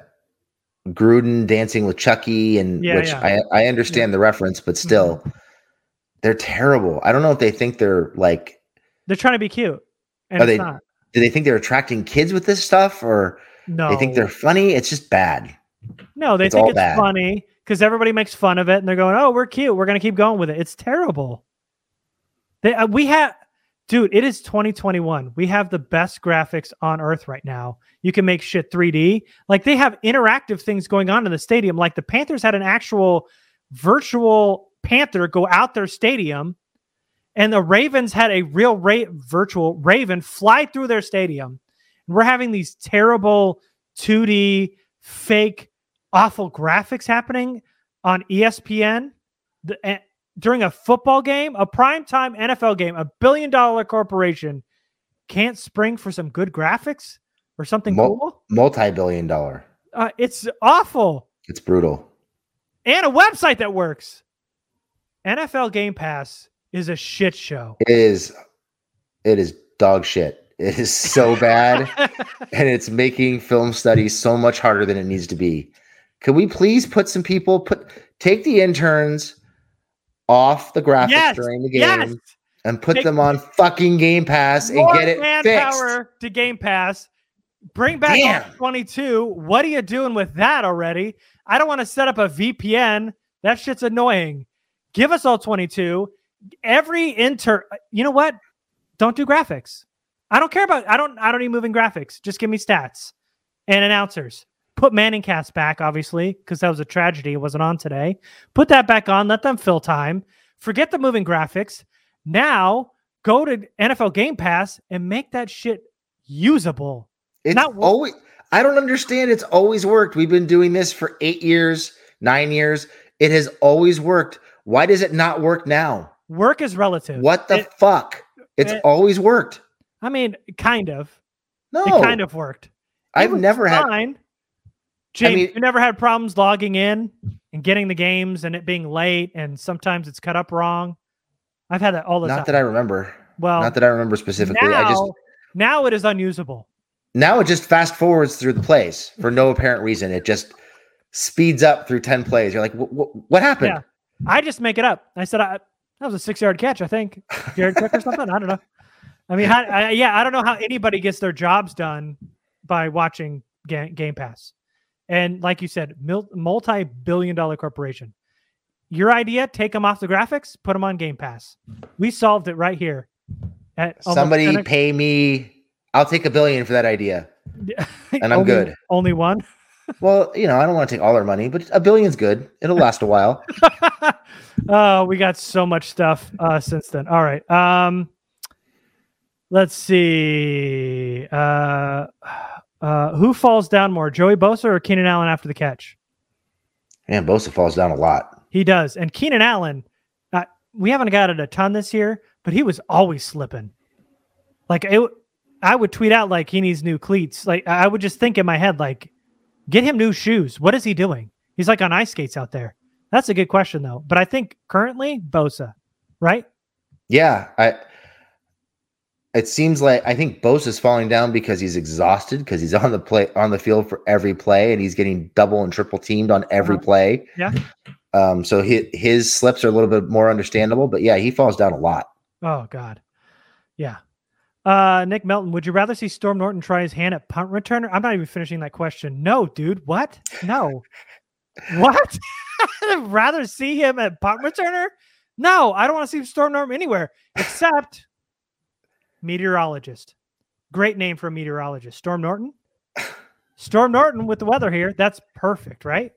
Gruden dancing with Chucky, and yeah, which yeah. I, I understand yeah. the reference, but still, they're terrible. I don't know if they think they're like they're trying to be cute. And are it's they, not. Do they think they're attracting kids with this stuff, or no? They think they're funny. It's just bad. No, they it's think it's bad. funny. Because everybody makes fun of it, and they're going, "Oh, we're cute. We're gonna keep going with it." It's terrible. They, uh, we have, dude. It is twenty twenty-one. We have the best graphics on earth right now. You can make shit three D. Like they have interactive things going on in the stadium. Like the Panthers had an actual virtual Panther go out their stadium, and the Ravens had a real ra- virtual Raven fly through their stadium. And we're having these terrible two D fake. Awful graphics happening on E S P N the, uh, during a football game, a primetime N F L game, a billion dollar corporation can't spring for some good graphics or something Mul- cool. Multi-billion dollar. Uh, it's awful. It's brutal. And a website that works. N F L Game Pass is a shit show. It is. It is dog shit. It is so bad. And it's making film studies so much harder than it needs to be. Could we please put some people put take the interns off the graphics yes, during the game yes. and put take, them on fucking Game Pass and get it manpower fixed to Game Pass. Bring back twenty-two. What are you doing with that already? I don't want to set up a V P N. That shit's annoying. Give us all twenty-two. Every intern. You know what? Don't do graphics. I don't care about. I don't. I don't need moving graphics. Just give me stats and announcers. Put Manningcast back, obviously, because that was a tragedy. It wasn't on today. Put that back on. Let them fill time. Forget the moving graphics. Now, go to N F L Game Pass and make that shit usable. It's not always. I don't understand. It's always worked. We've been doing this for eight years, nine years. It has always worked. Why does it not work now? Work is relative. What the it, fuck? It's it, always worked. I mean, kind of. No. It kind of worked. It I've never fine. had... James, I mean, you never had problems logging in and getting the games and it being late and sometimes it's cut up wrong? I've had that all the not time. Not that I remember. Well, not that I remember specifically. Now, I just now it is unusable. Now it just fast forwards through the plays for no apparent reason. It just speeds up through ten plays. You're like, what, what, what happened? Yeah. I just make it up. I said, I, that was a six yard catch, I think. Jared Cook or something? I don't know. I mean, I, I, yeah, I don't know how anybody gets their jobs done by watching ga- Game Pass. And like you said, mil- multi-billion dollar corporation. Your idea, take them off the graphics, put them on Game Pass. We solved it right here. At Somebody ten- pay me. I'll take a billion for that idea. And I'm only, good. Only one? Well, you know, I don't want to take all our money, but a billion's good. It'll last a while. Oh, we got so much stuff uh, since then. All right. Um, let's see. Uh, uh, who falls down more, Joey Bosa or Keenan Allen after the catch? Man, Bosa falls down a lot. He does. And Keenan Allen, uh, we haven't got it a ton this year, but he was always slipping. Like, it, I would tweet out, like, he needs new cleats. Like, I would just think in my head, like, get him new shoes. What is he doing? He's like on ice skates out there. That's a good question, though. But I think currently Bosa, right? Yeah. I. It seems like I think Bosa's falling down because he's exhausted, because he's on the play on the field for every play, and he's getting double and triple teamed on every uh-huh. play. Yeah. Um. So his, his slips are a little bit more understandable, but yeah, he falls down a lot. Oh God. Yeah. Uh, Nick Melton, would you rather see Storm Norton try his hand at punt returner? I'm not even finishing that question. No, dude. What? No. What? I'd rather see him at punt returner? No, I don't want to see Storm Norton anywhere except meteorologist. Great name for a meteorologist. Storm Norton? Storm Norton with the weather here. That's perfect, right?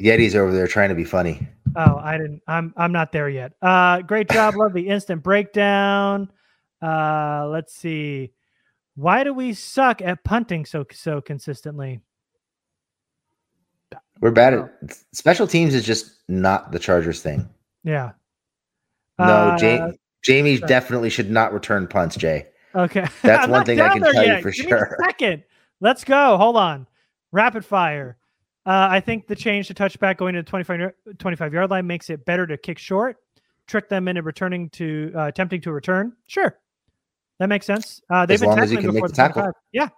Yeti's over there trying to be funny. Oh, I didn't. I'm I'm not there yet. Uh, great job. Love the instant breakdown. Uh, let's see. Why do we suck at punting so so consistently? We're bad at special teams. Is just not the Chargers thing. Yeah. No, uh, Jamie, Jamie definitely should not return punts. Jay. Okay, that's one thing I can tell yet. you for Give sure. Me a second, let's go. Hold on. Rapid fire. Uh, I think the change to touchback going to the twenty-five yard line makes it better to kick short, trick them into returning to uh, attempting to return. Sure. That makes sense. Uh, they've as been long as you can make the tackle. twenty-five. Yeah.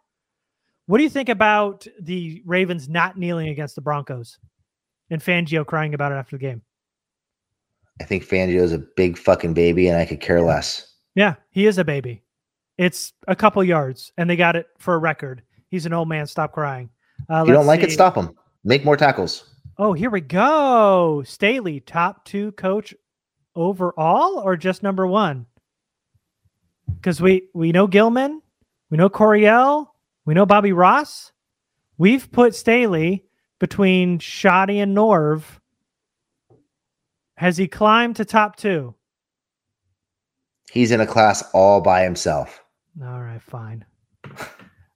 What do you think about the Ravens not kneeling against the Broncos and Fangio crying about it after the game? I think Fangio is a big fucking baby and I could care less. Yeah, he is a baby. It's a couple yards and they got it for a record. He's an old man. Stop crying. Uh, you don't like see. it. Stop him. Make more tackles. Oh, here we go. Staley, top two coach overall or just number one? Because we, we know Gilman, we know Coryell, we know Bobby Ross. We've put Staley between Shoddy and Norv. Has he climbed to top two? He's in a class all by himself. All right, fine.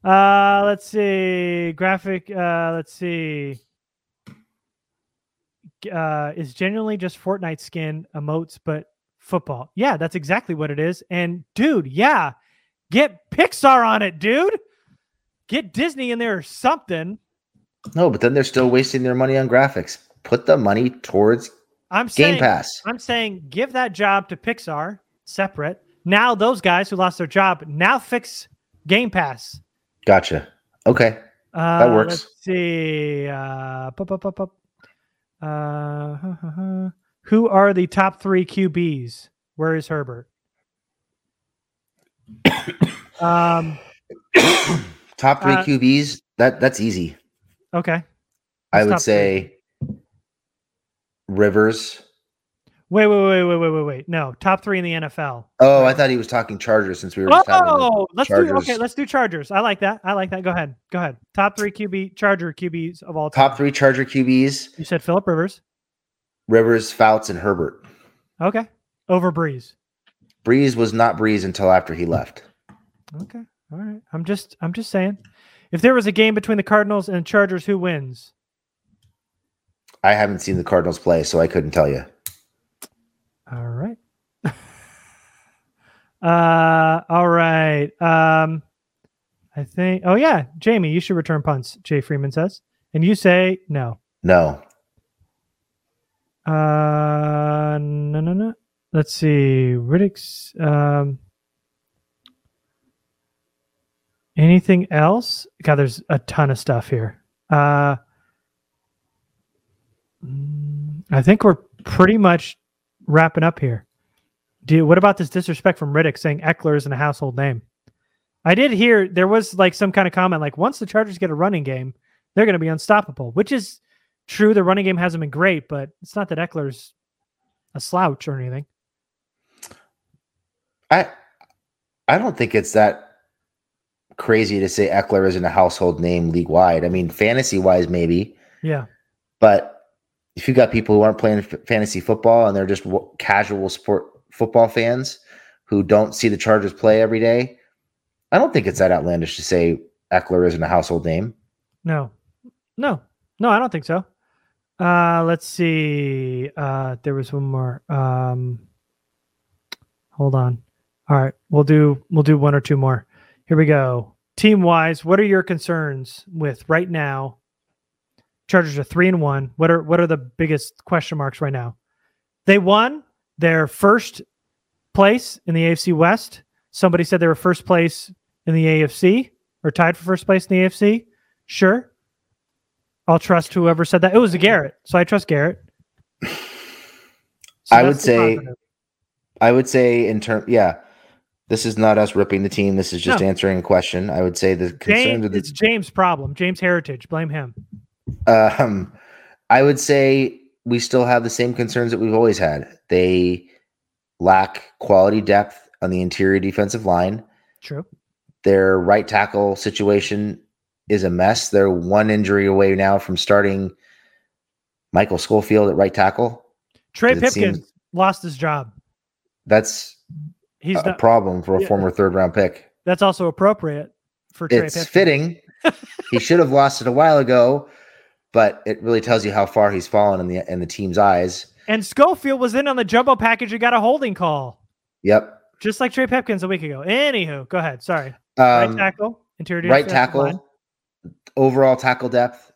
Uh, let's see. Graphic, uh, let's see. Uh, is genuinely just Fortnite skin emotes, but football. Yeah, that's exactly what it is. And dude, yeah, get Pixar on it, dude. Get Disney in there or something. No, but then they're still wasting their money on graphics. Put the money towards I'm saying, Game Pass. I'm saying give that job to Pixar separate. Now those guys who lost their job now fix Game Pass. Gotcha. Okay. Uh, that works. Let's see. Uh, pop, pop, pop, pop. Uh, huh, huh, huh. Who are the top three Q Bs? Where is Herbert? um, top three uh, Q Bs. That that's easy. Okay. I Let's would say three. Rivers. Wait, wait, wait, wait, wait, wait, wait. No, top three in the N F L. Oh, I thought he was talking Chargers since we were. Oh, just talking let's Chargers. do okay. Let's do Chargers. I like that. I like that. Go ahead. Go ahead. Top three Q B Charger Q Bs of all time. Top three Charger Q Bs. You said Phillip Rivers, Rivers, Fouts, and Herbert. Okay, over Breeze. Breeze was not Breeze until after he left. Okay, all right. I'm just, I'm just saying, if there was a game between the Cardinals and Chargers, who wins? I haven't seen the Cardinals play, so I couldn't tell you. All right. uh, all right. Um, I think, oh yeah. Jamie, you should return punts. Jay Freeman says, And you say no. No. Uh, no, no, no. Let's see. Riddick's. Um, anything else? God, there's a ton of stuff here. Uh, I think we're pretty much wrapping up here. Do you, what about this disrespect from Riddick saying Ekeler isn't a household name? I did hear there was like some kind of comment like once the Chargers get a running game, they're going to be unstoppable, which is true. The running game hasn't been great, but it's not that Eckler's a slouch or anything. I I don't think it's that crazy to say Ekeler isn't a household name league wide. I mean, fantasy wise, maybe. Yeah. But if you've got people who aren't playing f- fantasy football and they're just w- casual sport football fans who don't see the Chargers play every day, I don't think it's that outlandish to say Ekeler isn't a household name. No, no, no, I don't think so. Uh, let's see. Uh, there was one more. Um, hold on. All right, we'll do we'll do one or two more. Here we go. Team wise, what are your concerns with right now? Chargers are three and one. What are what are the biggest question marks right now? They won their first place in the A F C West. Somebody said they were first place in the A F C or tied for first place in the A F C. Sure. I'll trust whoever said that. It was a Garrett, so I trust Garrett. So I would say positive. I would say in term yeah. This is not us ripping the team. This is just no. answering a question. I would say the concern of the it's James' problem. James' heritage. Blame him. Um, I would say we still have the same concerns that we've always had. They lack quality depth on the interior defensive line. True. Their right tackle situation is a mess. They're one injury away now from starting Michael Schofield at right tackle. Trey Pipkins seems, lost his job. That's He's a not, problem for a yeah, former third-round pick. That's also appropriate for Trey It's Pipkins. Fitting. He should have lost it a while ago, but it really tells you how far he's fallen in the in the team's eyes. And Schofield was in on the jumbo package and got a holding call. Yep. Just like Trey Pipkins a week ago. Anywho, go ahead. Sorry. Um, right tackle. Interior right tackle. Line. Overall tackle depth,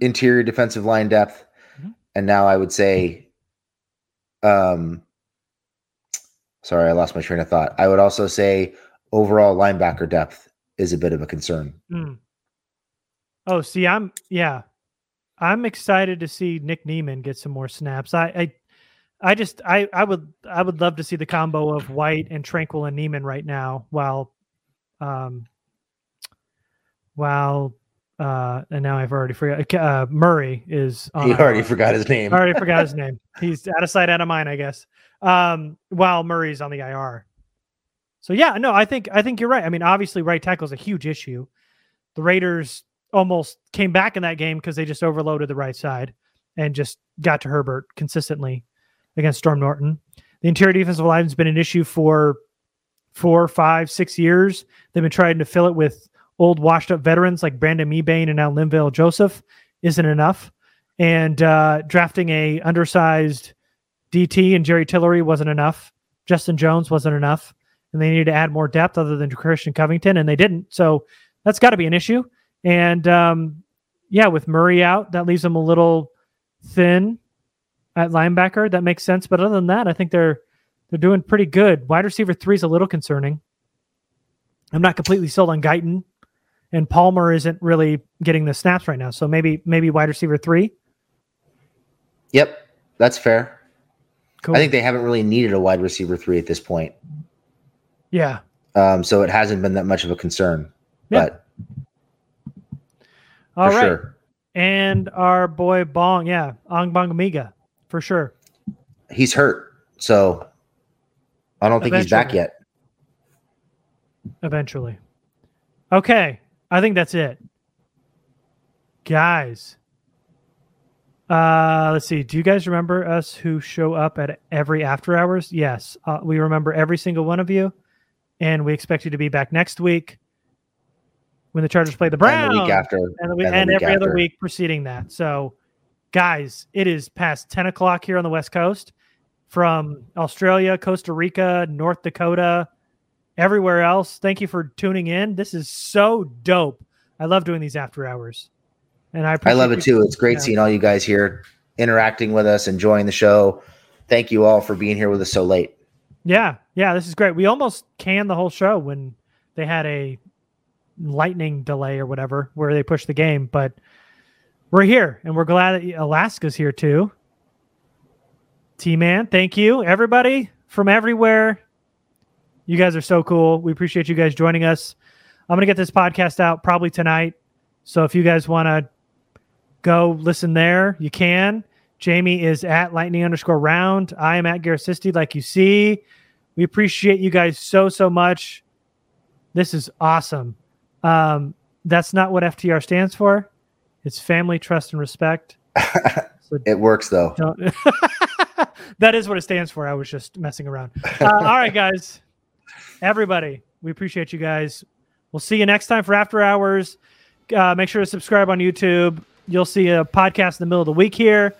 interior defensive line depth, mm-hmm. and now I would say, um, sorry, I lost my train of thought. I would also say overall linebacker depth is a bit of a concern. Mm. Oh, see, I'm yeah, I'm excited to see Nick Neiman get some more snaps. I, I, I just I I would I would love to see the combo of White and Tranquill and Neiman right now while, um. While uh, and now I've already forgot. Uh, Murray is. On he already forgot his name. I already forgot his name. He's out of sight, out of mind, I guess. Um, while Murray's on the I R. So yeah, no, I think I think you're right. I mean, obviously, right tackle is a huge issue. The Raiders almost came back in that game because they just overloaded the right side and just got to Herbert consistently against Storm Norton. The interior defensive line has been an issue for four, five, six years. They've been trying to fill it with old washed-up veterans like Brandon Mebane and now Linval Joseph isn't enough. And uh, drafting a undersized D T and Jerry Tillery wasn't enough. Justin Jones wasn't enough. And they needed to add more depth other than Christian Covington, and they didn't. So that's got to be an issue. And, um, yeah, with Murray out, that leaves them a little thin at linebacker. That makes sense. But other than that, I think they're they're doing pretty good. Wide receiver three is a little concerning. I'm not completely sold on Guyton. And Palmer isn't really getting the snaps right now. So maybe maybe wide receiver three? Yep, that's fair. Cool. I think they haven't really needed a wide receiver three at this point. Yeah. Um, so it hasn't been that much of a concern. Yep. But All right. Sure. And our boy Bong, yeah, Ong Bong Amiga, for sure. He's hurt, so I don't Eventually. think he's back yet. Eventually. Okay. I think that's it. Guys, uh, let's see. Do you guys remember us who show up at every after hours? Yes. Uh, we remember every single one of you, and we expect you to be back next week when the Chargers play the Browns. And the week after. And, the week, and, the and week every after. Other week preceding that. So, guys, it is past ten o'clock here on the West Coast. From Australia, Costa Rica, North Dakota, everywhere else, thank you for tuning in. This is so dope. I love doing these after hours. And I, I love it too. It's great yeah. seeing all you guys here interacting with us, enjoying the show. Thank you all for being here with us so late. Yeah. Yeah. This is great. We almost canned the whole show when they had a lightning delay or whatever, where they pushed the game, but we're here and we're glad that Alaska's here too. T-Man, thank you everybody from everywhere. You guys are so cool. We appreciate you guys joining us. I'm going to get this podcast out probably tonight. So if you guys want to go listen there, you can. Jamie is at lightning underscore round. I am at Garrett Sisti, like you see. We appreciate you guys so, so much. This is awesome. Um, that's not what F T R stands for. It's family, trust, and respect. So it works, though. That is what it stands for. I was just messing around. Uh, all right, guys. Everybody, we appreciate you guys. We'll see you next time for After Hours. Uh, make sure to subscribe on YouTube. You'll see a podcast in the middle of the week here.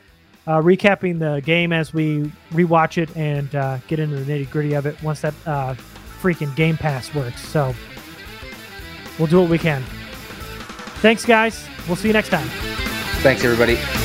Uh, recapping the game as we rewatch it and uh, get into the nitty-gritty of it once that uh, freaking Game Pass works. So we'll do what we can. Thanks, guys. We'll see you next time. Thanks, everybody.